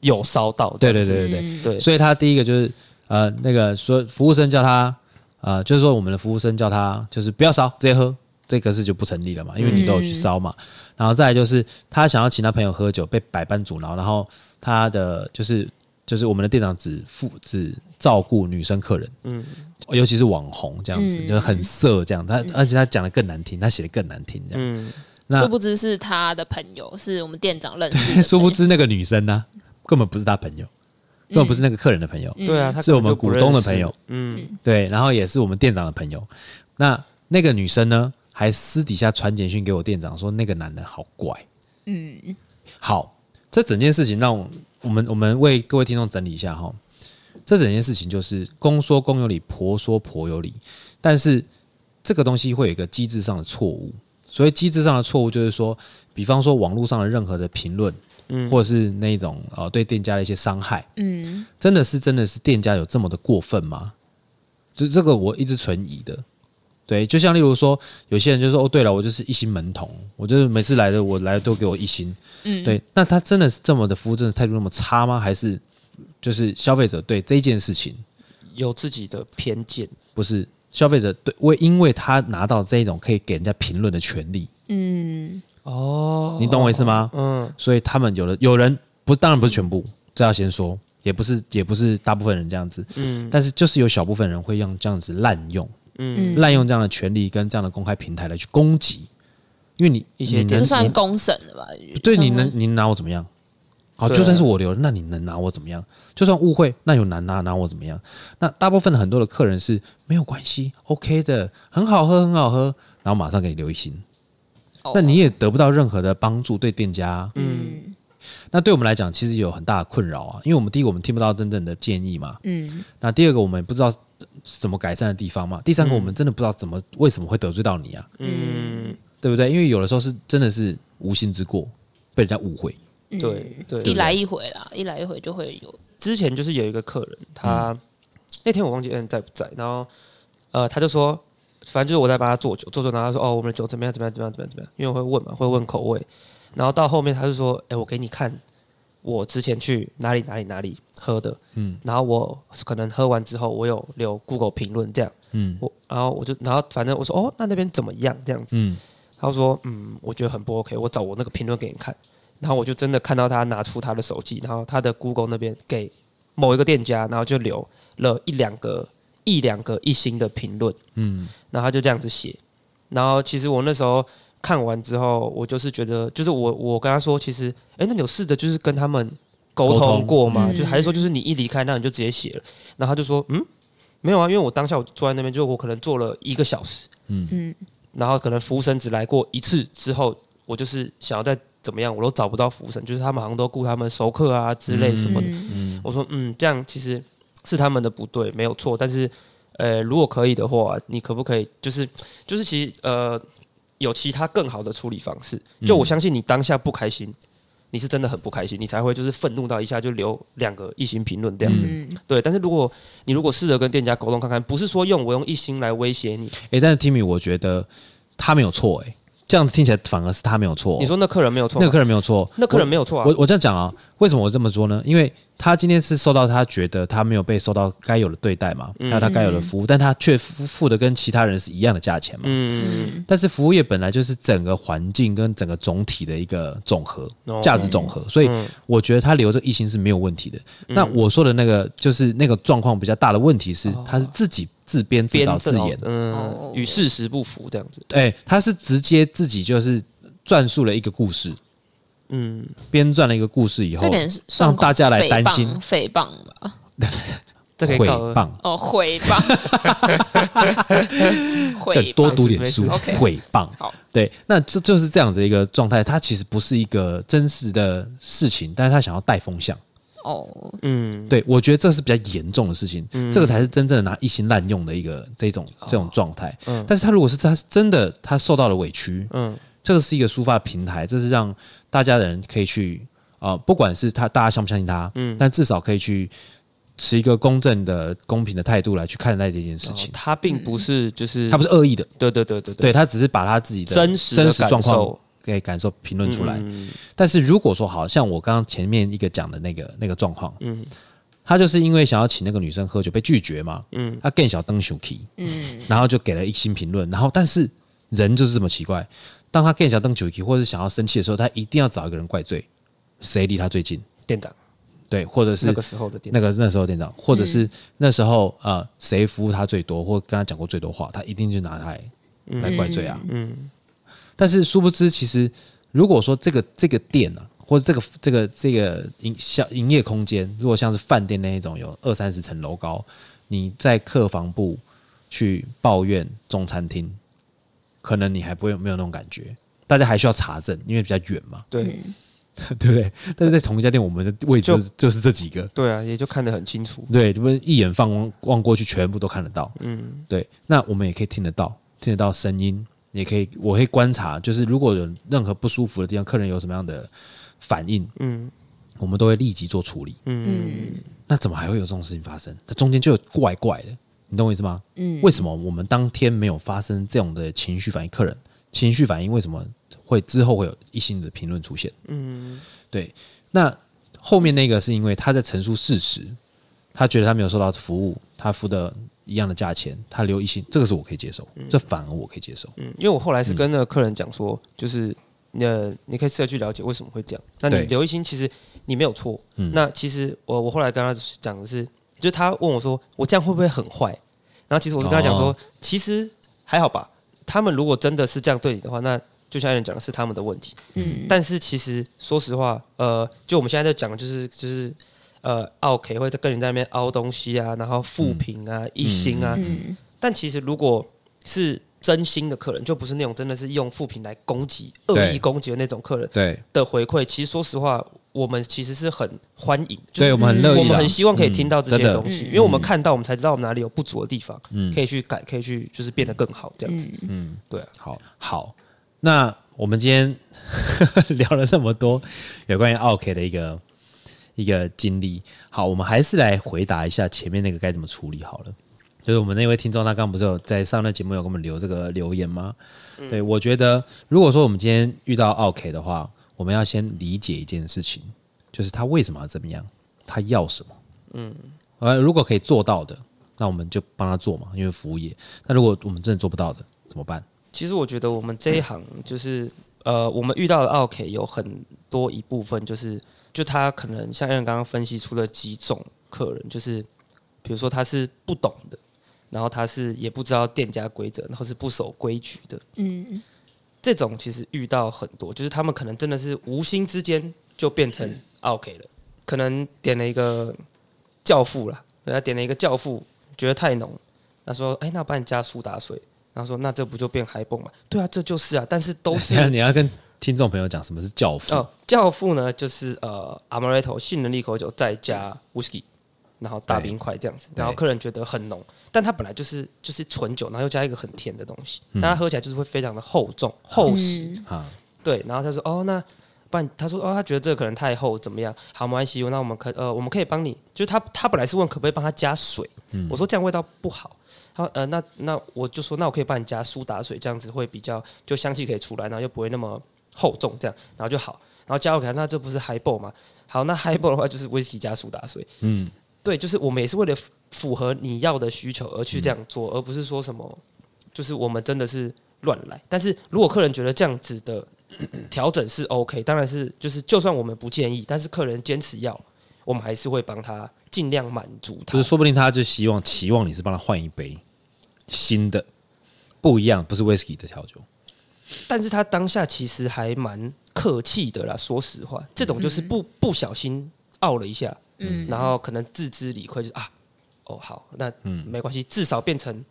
有烧到。对对对对对、嗯、对。所以他第一个就是呃那个说服务生叫他呃，就是说我们的服务生叫他就是不要烧，直接喝，这个事就不成立了嘛，因为你都有去烧嘛、嗯。然后再来就是他想要请他朋友喝酒，被百般阻挠，然后他的就是就是我们的店长只负只照顾女生客人，嗯，尤其是网红这样子，嗯、就是很色这样。他、嗯、而且他讲的更难听，他写的更难听这样。嗯，那殊不知是他的朋友，是我们店长认识的。殊不知那个女生呢、啊，根本不是他朋友。根本不是那个客人的朋友，对、嗯、啊，是我们股东的朋友，嗯，对，然后也是我们店长的朋友。那那个女生呢，还私底下传简讯给我店长说，那个男的好怪，嗯，好，这整件事情让我们我们为各位听众整理一下哈。这整件事情就是公说公有理，婆说婆有理，但是这个东西会有一个机制上的错误。所以机制上的错误就是说，比方说网络上的任何的评论。嗯、或者是那种、呃、对店家的一些伤害、嗯、真的是真的是店家有这么的过分吗？就这个我一直存疑的。对，就像例如说有些人就说哦，对了，我就是一星门童，我就是每次来的我来的都给我一星、嗯、对，那他真的是这么的服务真的态度那么差吗？还是就是消费者对这件事情有自己的偏见？不是，消费者对会因为他拿到这种可以给人家评论的权利，嗯哦，你懂我意思吗？嗯，所以他们有的有人不，当然不是全部，这要先说，也不是也不是大部分人这样子，嗯，但是就是有小部分人会用这样子滥用，嗯，滥用这样的权利跟这样的公开平台来去攻击，因为你一些就算公审了吧？对，你能你拿我怎么样？好，就算是我留了，那你能拿我怎么样？就算误会，那有难拿拿我怎么样？那大部分很多的客人是没有关系 ，OK 的，很好喝，很好喝，然后马上给你留一星。那你也得不到任何的帮助，对店家、啊，嗯，那对我们来讲，其实有很大的困扰啊，因为我们第一个我们听不到真正的建议嘛，嗯，那第二个我们不知道怎么改善的地方嘛，第三个我们真的不知道怎么、嗯、为什么会得罪到你啊，嗯，对不对？因为有的时候是真的是无心之过，被人家误会，嗯、对 对, 对，一来一回啦，一来一回就会有。之前就是有一个客人，他、嗯、那天我忘记嗯在不在，然后呃他就说。反正就是我在帮他做酒，做酒，然后他说哦，我们的酒怎么样，怎么样，怎么样，怎么样，因为我会问嘛，会问口味，然后到后面他就说，哎、欸，我给你看我之前去哪里哪里哪里喝的，嗯，然后我可能喝完之后，我有留 Google 评论这样，嗯，我然后我就然后反正我说哦，那那边怎么样这样子，嗯，他说嗯，我觉得很不 OK， 我找我那个评论给你看，然后我就真的看到他拿出他的手机，然后他的 Google 那边给某一个店家，然后就留了一两个。一两个一星的评论，嗯，然后他就这样子写，然后其实我那时候看完之后，我就是觉得，就是我我跟他说，其实，哎，那你有试着就是跟他们沟通过吗？就还是说，就是你一离开，那你就直接写了，然后他就说，嗯，没有啊，因为我当下我坐在那边，就我可能坐了一个小时，嗯，然后可能服务生只来过一次之后，我就是想要再怎么样，我都找不到服务生，就是他们好像都顾他们熟客啊之类什么的，嗯，我说，嗯，这样其实。是他们的不对，没有错。但是，呃，如果可以的话，你可不可以就是就是其实呃有其他更好的处理方式？就我相信你当下不开心，你是真的很不开心，你才会就是愤怒到一下就留两个一星评论这样子、嗯。对，但是如果你如果试着跟店家沟通看看，不是说用我用一星来威胁你。哎、欸，但是 Timmy， 我觉得他没有错、欸，哎，这样子听起来反而是他没有错、哦。你说那客人没有错，那客人没有错，那客人没有错啊。我我这样讲啊，为什么我这么说呢？因为。他今天是受到他觉得他没有被受到该有的对待嘛，还有他该有的服务，但他却付的跟其他人是一样的价钱嘛。嗯，但是服务业本来就是整个环境跟整个总体的一个总和，价值总和，所以我觉得他留这一星是没有问题的。那我说的那个就是那个状况比较大的问题是，他是自己自编自导自演，嗯，与事实不符这样子。对，他是直接自己就是转述了一个故事。嗯，编撰了一个故事以后，让大家来担心诽谤吧，这可以告诽谤哦，诽谤，这多读点书，诽谤。对，那这就是这样子一个状态，它其实不是一个真实的事情，但是他想要带风向。哦，嗯，对，我觉得这是比较严重的事情，嗯、这个才是真正的拿一心滥用的一个这种这种状态、哦嗯。但是他如果是他真的他受到了委屈，嗯。这个是一个抒发平台，这是让大家的人可以去、呃、不管是他大家相不相信他、嗯，但至少可以去持一个公正的、公平的态度来去看待这件事情。哦、他并不是就是他不是恶意的，对对对对 对, 对，他只是把他自己的真实的真实状况给感受评论出来。嗯、但是如果说好像我刚刚前面一个讲的那个那个状况，嗯，他就是因为想要请那个女生喝酒被拒绝嘛，嗯，他更小灯熊 key， 嗯，然后就给了一星评论，然后但是人就是这么奇怪，当他更小灯酒 key 或是想要生气的时候，他一定要找一个人怪罪，谁离他最近？店长，对，或者是那个时候的店长，那个那时候店长，或者是那时候啊谁、呃、服务他最多或跟他讲过最多话，他一定就拿他 来,、嗯、来怪罪啊，嗯，但是殊不知其实如果说这个这个店啊。或者这个这个这个营营业空间，如果像是饭店那一种有二三十层楼高，你在客房部去抱怨中餐厅，可能你还不会没有那种感觉，大家还需要查证，因为比较远嘛。对，对不对？但是在同一家店，我们的位置就是、就是这几个。对啊，也就看得很清楚。对，不是一眼放望过去，全部都看得到。嗯，对。那我们也可以听得到，听得到声音，也可以，我会观察，就是如果有任何不舒服的地方，客人有什么样的。反应，嗯，我们都会立即做处理，嗯，那怎么还会有这种事情发生？它中间就有怪怪的，你懂我意思吗？嗯，为什么我们当天没有发生这种的情绪反应？客人情绪反应为什么会之后会有一星的评论出现？嗯，对，那后面那个是因为他在陈述事实，他觉得他没有受到服务，他付的一样的价钱，他留一星，这个是我可以接受，嗯、这反而我可以接受，嗯，因为我后来是跟那个客人讲说，嗯、就是。呃，你可以试着去了解为什么会这样。那你留一星，其实你没有错。那其实我我后来跟他讲的是，就是他问我说，我这样会不会很坏？然后其实我就跟他讲说，哦、其实还好吧。他们如果真的是这样对你的话，那就像有人讲的是他们的问题。嗯。但是其实说实话，呃，就我们现在在讲的就是就是呃，拗 K 会跟人在那边凹东西啊，然后负评啊、嗯、一星啊、嗯。但其实如果是真心的客人，就不是那种真的是用负评来攻击、恶意攻击的那种客人的回馈。其实说实话，我们其实是很欢迎，就是、我们很乐意，我们很希望可以听到这些东西，嗯、因为我们看到，我们才知道我们哪里有不足的地方，嗯、可以去改，可以去就是变得更好这样子。嗯，对、啊，好，好。那我们今天聊了这么多有关于奥 K 的一个一个经历，好，我们还是来回答一下前面那个该怎么处理好了。就是我们那位听众，他刚刚不是有在上那节目有给我们留这个留言吗？嗯、对，我觉得如果说我们今天遇到奥 K 的话，我们要先理解一件事情，就是他为什么要怎么样，他要什么。嗯，呃，如果可以做到的，那我们就帮他做嘛，因为服务业。那如果我们真的做不到的，怎么办？其实我觉得我们这一行就是，嗯、呃，我们遇到的奥 K 有很多一部分就是，就他可能像Allen刚刚分析出了几种客人，就是比如说他是不懂的。然后他是也不知道店家规则，然后是不守规矩的。嗯，这种其实遇到很多，就是他们可能真的是无心之间就变成 OK 了，可能点了一个教父啦，他点了一个教父，觉得太浓，他说：“哎，那我帮你加苏打水。”然后说：“那这不就变嗨蹦嘛？”对啊，这就是啊，但是都是你要跟听众朋友讲什么是教父。哦、教父呢，就是呃 Amaretto 杏仁利口酒再加 Whisky。然后大冰块这样子，然后客人觉得很浓，但它本来就是就是纯酒，然后又加一个很甜的东西，但它喝起来就是会非常的厚重厚实、嗯。对，然后他说哦，那不然他说哦，他觉得这个可能太厚，怎么样？好，没关系，那我们可呃，我们可以帮你，就是他他本来是问可不可以帮他加水，嗯、我说这样味道不好。他说呃，那那我就说那我可以帮你加苏打水，这样子会比较就香气可以出来，然后又不会那么厚重这样，然后就好，然后加我给他，那这不是 highball 吗？好，那 highball 的话就是威士忌加苏打水，嗯。对，就是我们也是为了符合你要的需求而去这样做，而不是说什么，就是我们真的是乱来。但是如果客人觉得这样子的调整是 OK， 当然是就是就算我们不建议，但是客人坚持要，我们还是会帮他尽量满足他。就是说不定他就希望期望你是帮他换一杯新的、不一样，不是 whisky 的调酒。但是他当下其实还蛮客气的啦，说实话，这种就是不不小心傲了一下。嗯、然后可能自知理亏，就是啊，哦好，那没关系，至少变成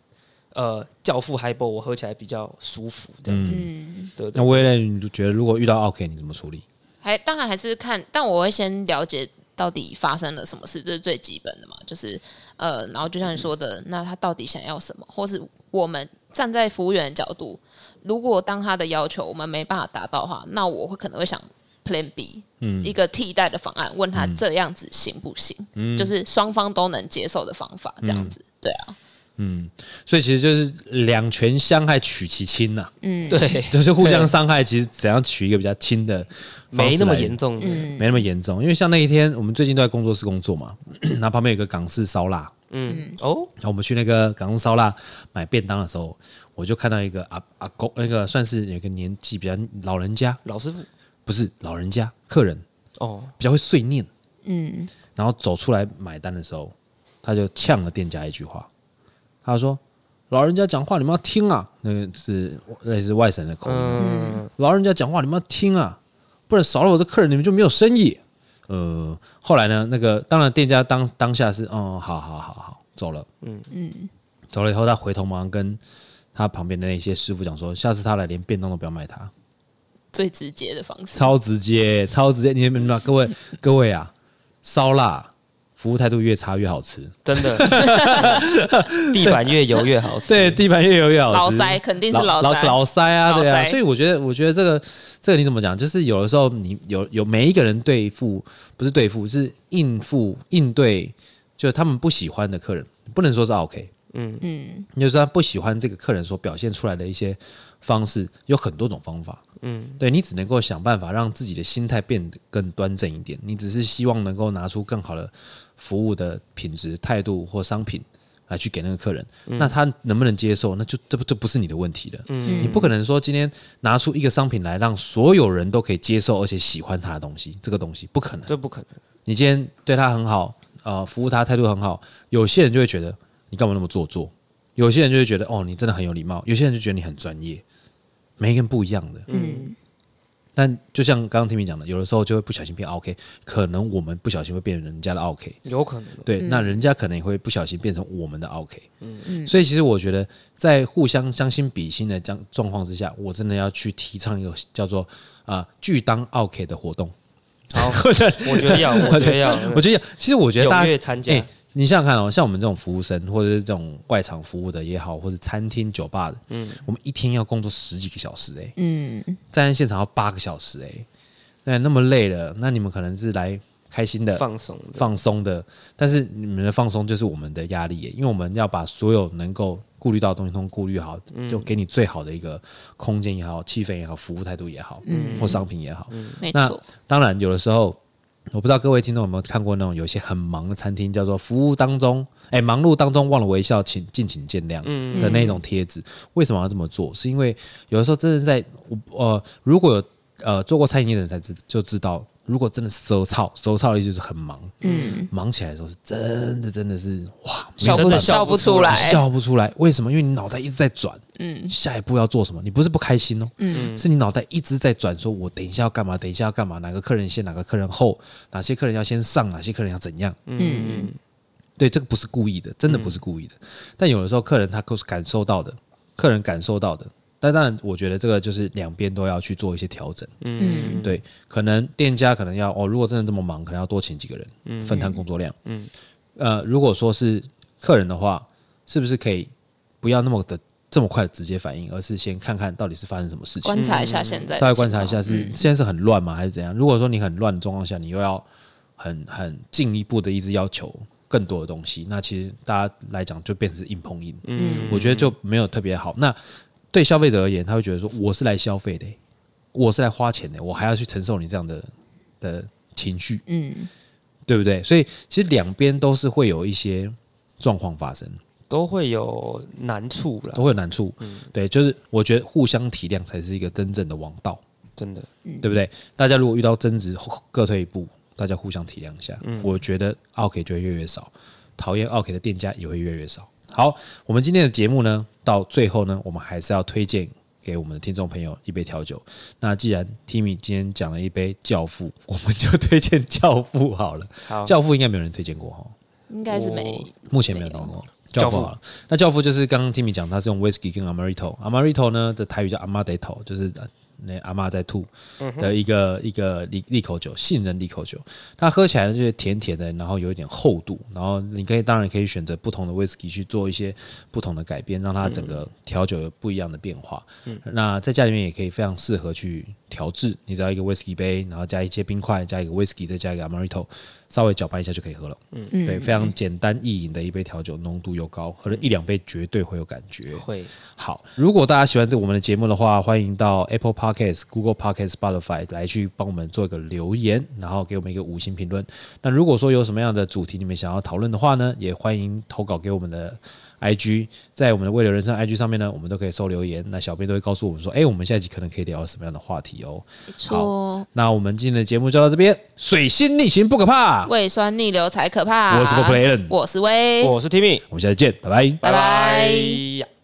呃教父 highball， 我喝起来比较舒服这样子。嗯、对, 对, 对。那威廉，你就觉得如果遇到 OK， 你怎么处理？还当然还是看，但我会先了解到底发生了什么事，这是最基本的嘛。就是呃，然后就像你说的，嗯、那他到底想要什么，或是我们站在服务员的角度，如果当他的要求我们没办法达到的话，那我会可能会想。Plan B，、嗯、一个替代的方案，问他这样子行不行？嗯、就是双方都能接受的方法，这样子、嗯，对啊。嗯，所以其实就是两全相害取其轻呐、啊。嗯，对，就是互相伤害，其实怎样取一个比较轻的方式，没那么严重的、嗯，没那么严重。因为像那一天，我们最近都在工作室工作嘛，然后旁边有个港式烧腊，嗯哦，然后我们去那个港式烧腊买便当的时候，我就看到一个阿阿公，那个算是有一个年纪比较老人家，老师傅不是老人家，客人哦，比较会碎念，嗯，然后走出来买单的时候，他就呛了店家一句话。他说：“老人家讲话你们要听啊，那个是类似外省的口音。嗯、老人家讲话你们要听啊，不然少了我这客人你们就没有生意。”呃，后来呢，那个当然店家当当下是哦，好好好好，走了。嗯嗯，走了以后他回头马上跟他旁边的那些师傅讲说：“下次他来连便当都不要卖他。”最直接的方式，超直接，超直接。你们各位各位啊，烧腊。服务态度越差越好吃，真的。地板越油越好吃，对，地板越油越好吃。老塞肯定是老塞，老塞啊，对啊。所以我觉得，我觉得这个这个你怎么讲？就是有的时候你有有每一个人对付不是对付是应付应对，就是他们不喜欢的客人，不能说是 OK， 嗯嗯，就是他不喜欢这个客人所表现出来的一些方式，有很多种方法。嗯，对，你只能够想办法让自己的心态变得更端正一点。你只是希望能够拿出更好的服务的品质、态度或商品来去给那个客人、嗯，那他能不能接受，那就这不这不是你的问题了、嗯。你不可能说今天拿出一个商品来让所有人都可以接受而且喜欢他的东西，这个东西不可能，这不可能。你今天对他很好，呃，服务他态度很好，有些人就会觉得你干嘛那么做作，有些人就会觉得哦你真的很有礼貌，有些人就觉得你很专业。每一个人不一样的，嗯，但就像刚刚听你讲的，有的时候就会不小心变 OK， 可能我们不小心会变成人家的 OK， 有可能，对、嗯，那人家可能也会不小心变成我们的 OK， 嗯嗯，所以其实我觉得在互相将心比心的状况之下，我真的要去提倡一个叫做啊拒、呃、当 OK 的活动，好，我觉得要，我觉得要，我觉得要，其实我觉得大家踊跃参加。欸你想想看哦，像我们这种服务生，或者是这种外场服务的也好，或者餐厅、酒吧的，嗯，我们一天要工作十几个小时哎、欸，嗯，站在现场要八个小时哎、欸，那那么累了，那你们可能是来开心的、放松、放松的，但是你们的放松就是我们的压力、欸，因为我们要把所有能够顾虑到的东西都顾虑好，就给你最好的一个空间也好、气氛也好、服务态度也好，嗯，或商品也好，嗯，没错。当然，有的时候。我不知道各位听众有没有看过那种有一些很忙的餐厅，叫做服务当中，哎、欸，忙碌当中忘了微笑，请敬请见谅的那种贴纸、嗯嗯。为什么要这么做？是因为有的时候真的在，呃，如果有呃做过餐饮业的人才知就知道，如果真的收操，收操的意思就是很忙，嗯，忙起来的时候是真的真的是哇，笑不笑不出来，笑不出来。为什么？因为你脑袋一直在转，嗯，下一步要做什么？你不是不开心哦，嗯，是你脑袋一直在转，说我等一下要干嘛？等一下要干嘛？哪个客人先，哪个客人后？哪些客人要先上？哪些客人要怎样？嗯，对，这个不是故意的，真的不是故意的。嗯、但有的时候客人他感受到的，客人感受到的。但当然，我觉得这个就是两边都要去做一些调整。嗯，对，可能店家可能要哦，如果真的这么忙，可能要多请几个人，嗯、分摊工作量。嗯，呃，如果说是客人的话，是不是可以不要那么的这么快的直接反应，而是先看看到底是发生什么事情，观察一下现在，稍微观察一下是、嗯、现在是很乱吗，还是怎样？如果说你很乱的状况下，你又要很很进一步的一直要求。更多的东西，那其实大家来讲就变成是硬碰硬，嗯，我觉得就没有特别好。那对消费者而言，他会觉得说我是来消费的、欸，我是来花钱的、欸，我还要去承受你这样的的情绪，嗯，对不对？所以其实两边都是会有一些状况发生，都会有难处啦，都会有难处。嗯、对，就是我觉得互相体谅才是一个真正的王道，真的，嗯、对不对？大家如果遇到争执，各退一步。大家互相体谅一下、嗯，我觉得 OK 就会越来越少，讨厌 OK 的店家也会越来越少。好，我们今天的节目呢，到最后呢，我们还是要推荐给我们的听众朋友一杯调酒。那既然 Timmy 今天讲了一杯教父，我们就推荐教父好了。好，教父应该没有人推荐过哈，应该是没，目前没有听过。教父好了，那教父就是刚刚 Timmy 讲，他是用 Whisky 跟 Amaretto， Amaretto 呢的台语叫 Amaretto， 就是。那阿嬤在吐的一个、嗯、一个利口酒，杏仁利口酒，它喝起来就是甜甜的，然后有一点厚度，然后你可以当然可以选择不同的 whisky 去做一些不同的改变，让它整个调酒有不一样的变化。嗯、那在家里面也可以非常适合去调制，你只要一个 whisky 杯，然后加一些冰块，加一个 whisky， 再加一个 amaretto， 稍微搅拌一下就可以喝了。嗯，对，非常简单易饮的一杯调酒，浓度又高，喝了一两杯绝对会有感觉。会、嗯、好，如果大家喜欢我们的节目的话，欢迎到 Apple Podcast、Google Podcast、Spotify 来去帮我们做一个留言，然后给我们一个五星评论。那如果说有什么样的主题你们想要讨论的话呢，也欢迎投稿给我们的。I G 在我们的未来人生 I G 上面呢，我们都可以收留言，那小编都会告诉我们说，哎、欸，我们下一集可能可以聊什么样的话题哦。没错，那我们今天的节目就到这边。水星逆行不可怕，胃酸逆流才可怕。我是 Fourplay Allen， 我是威，我是 Timmy， 我们下次见，拜拜，拜拜。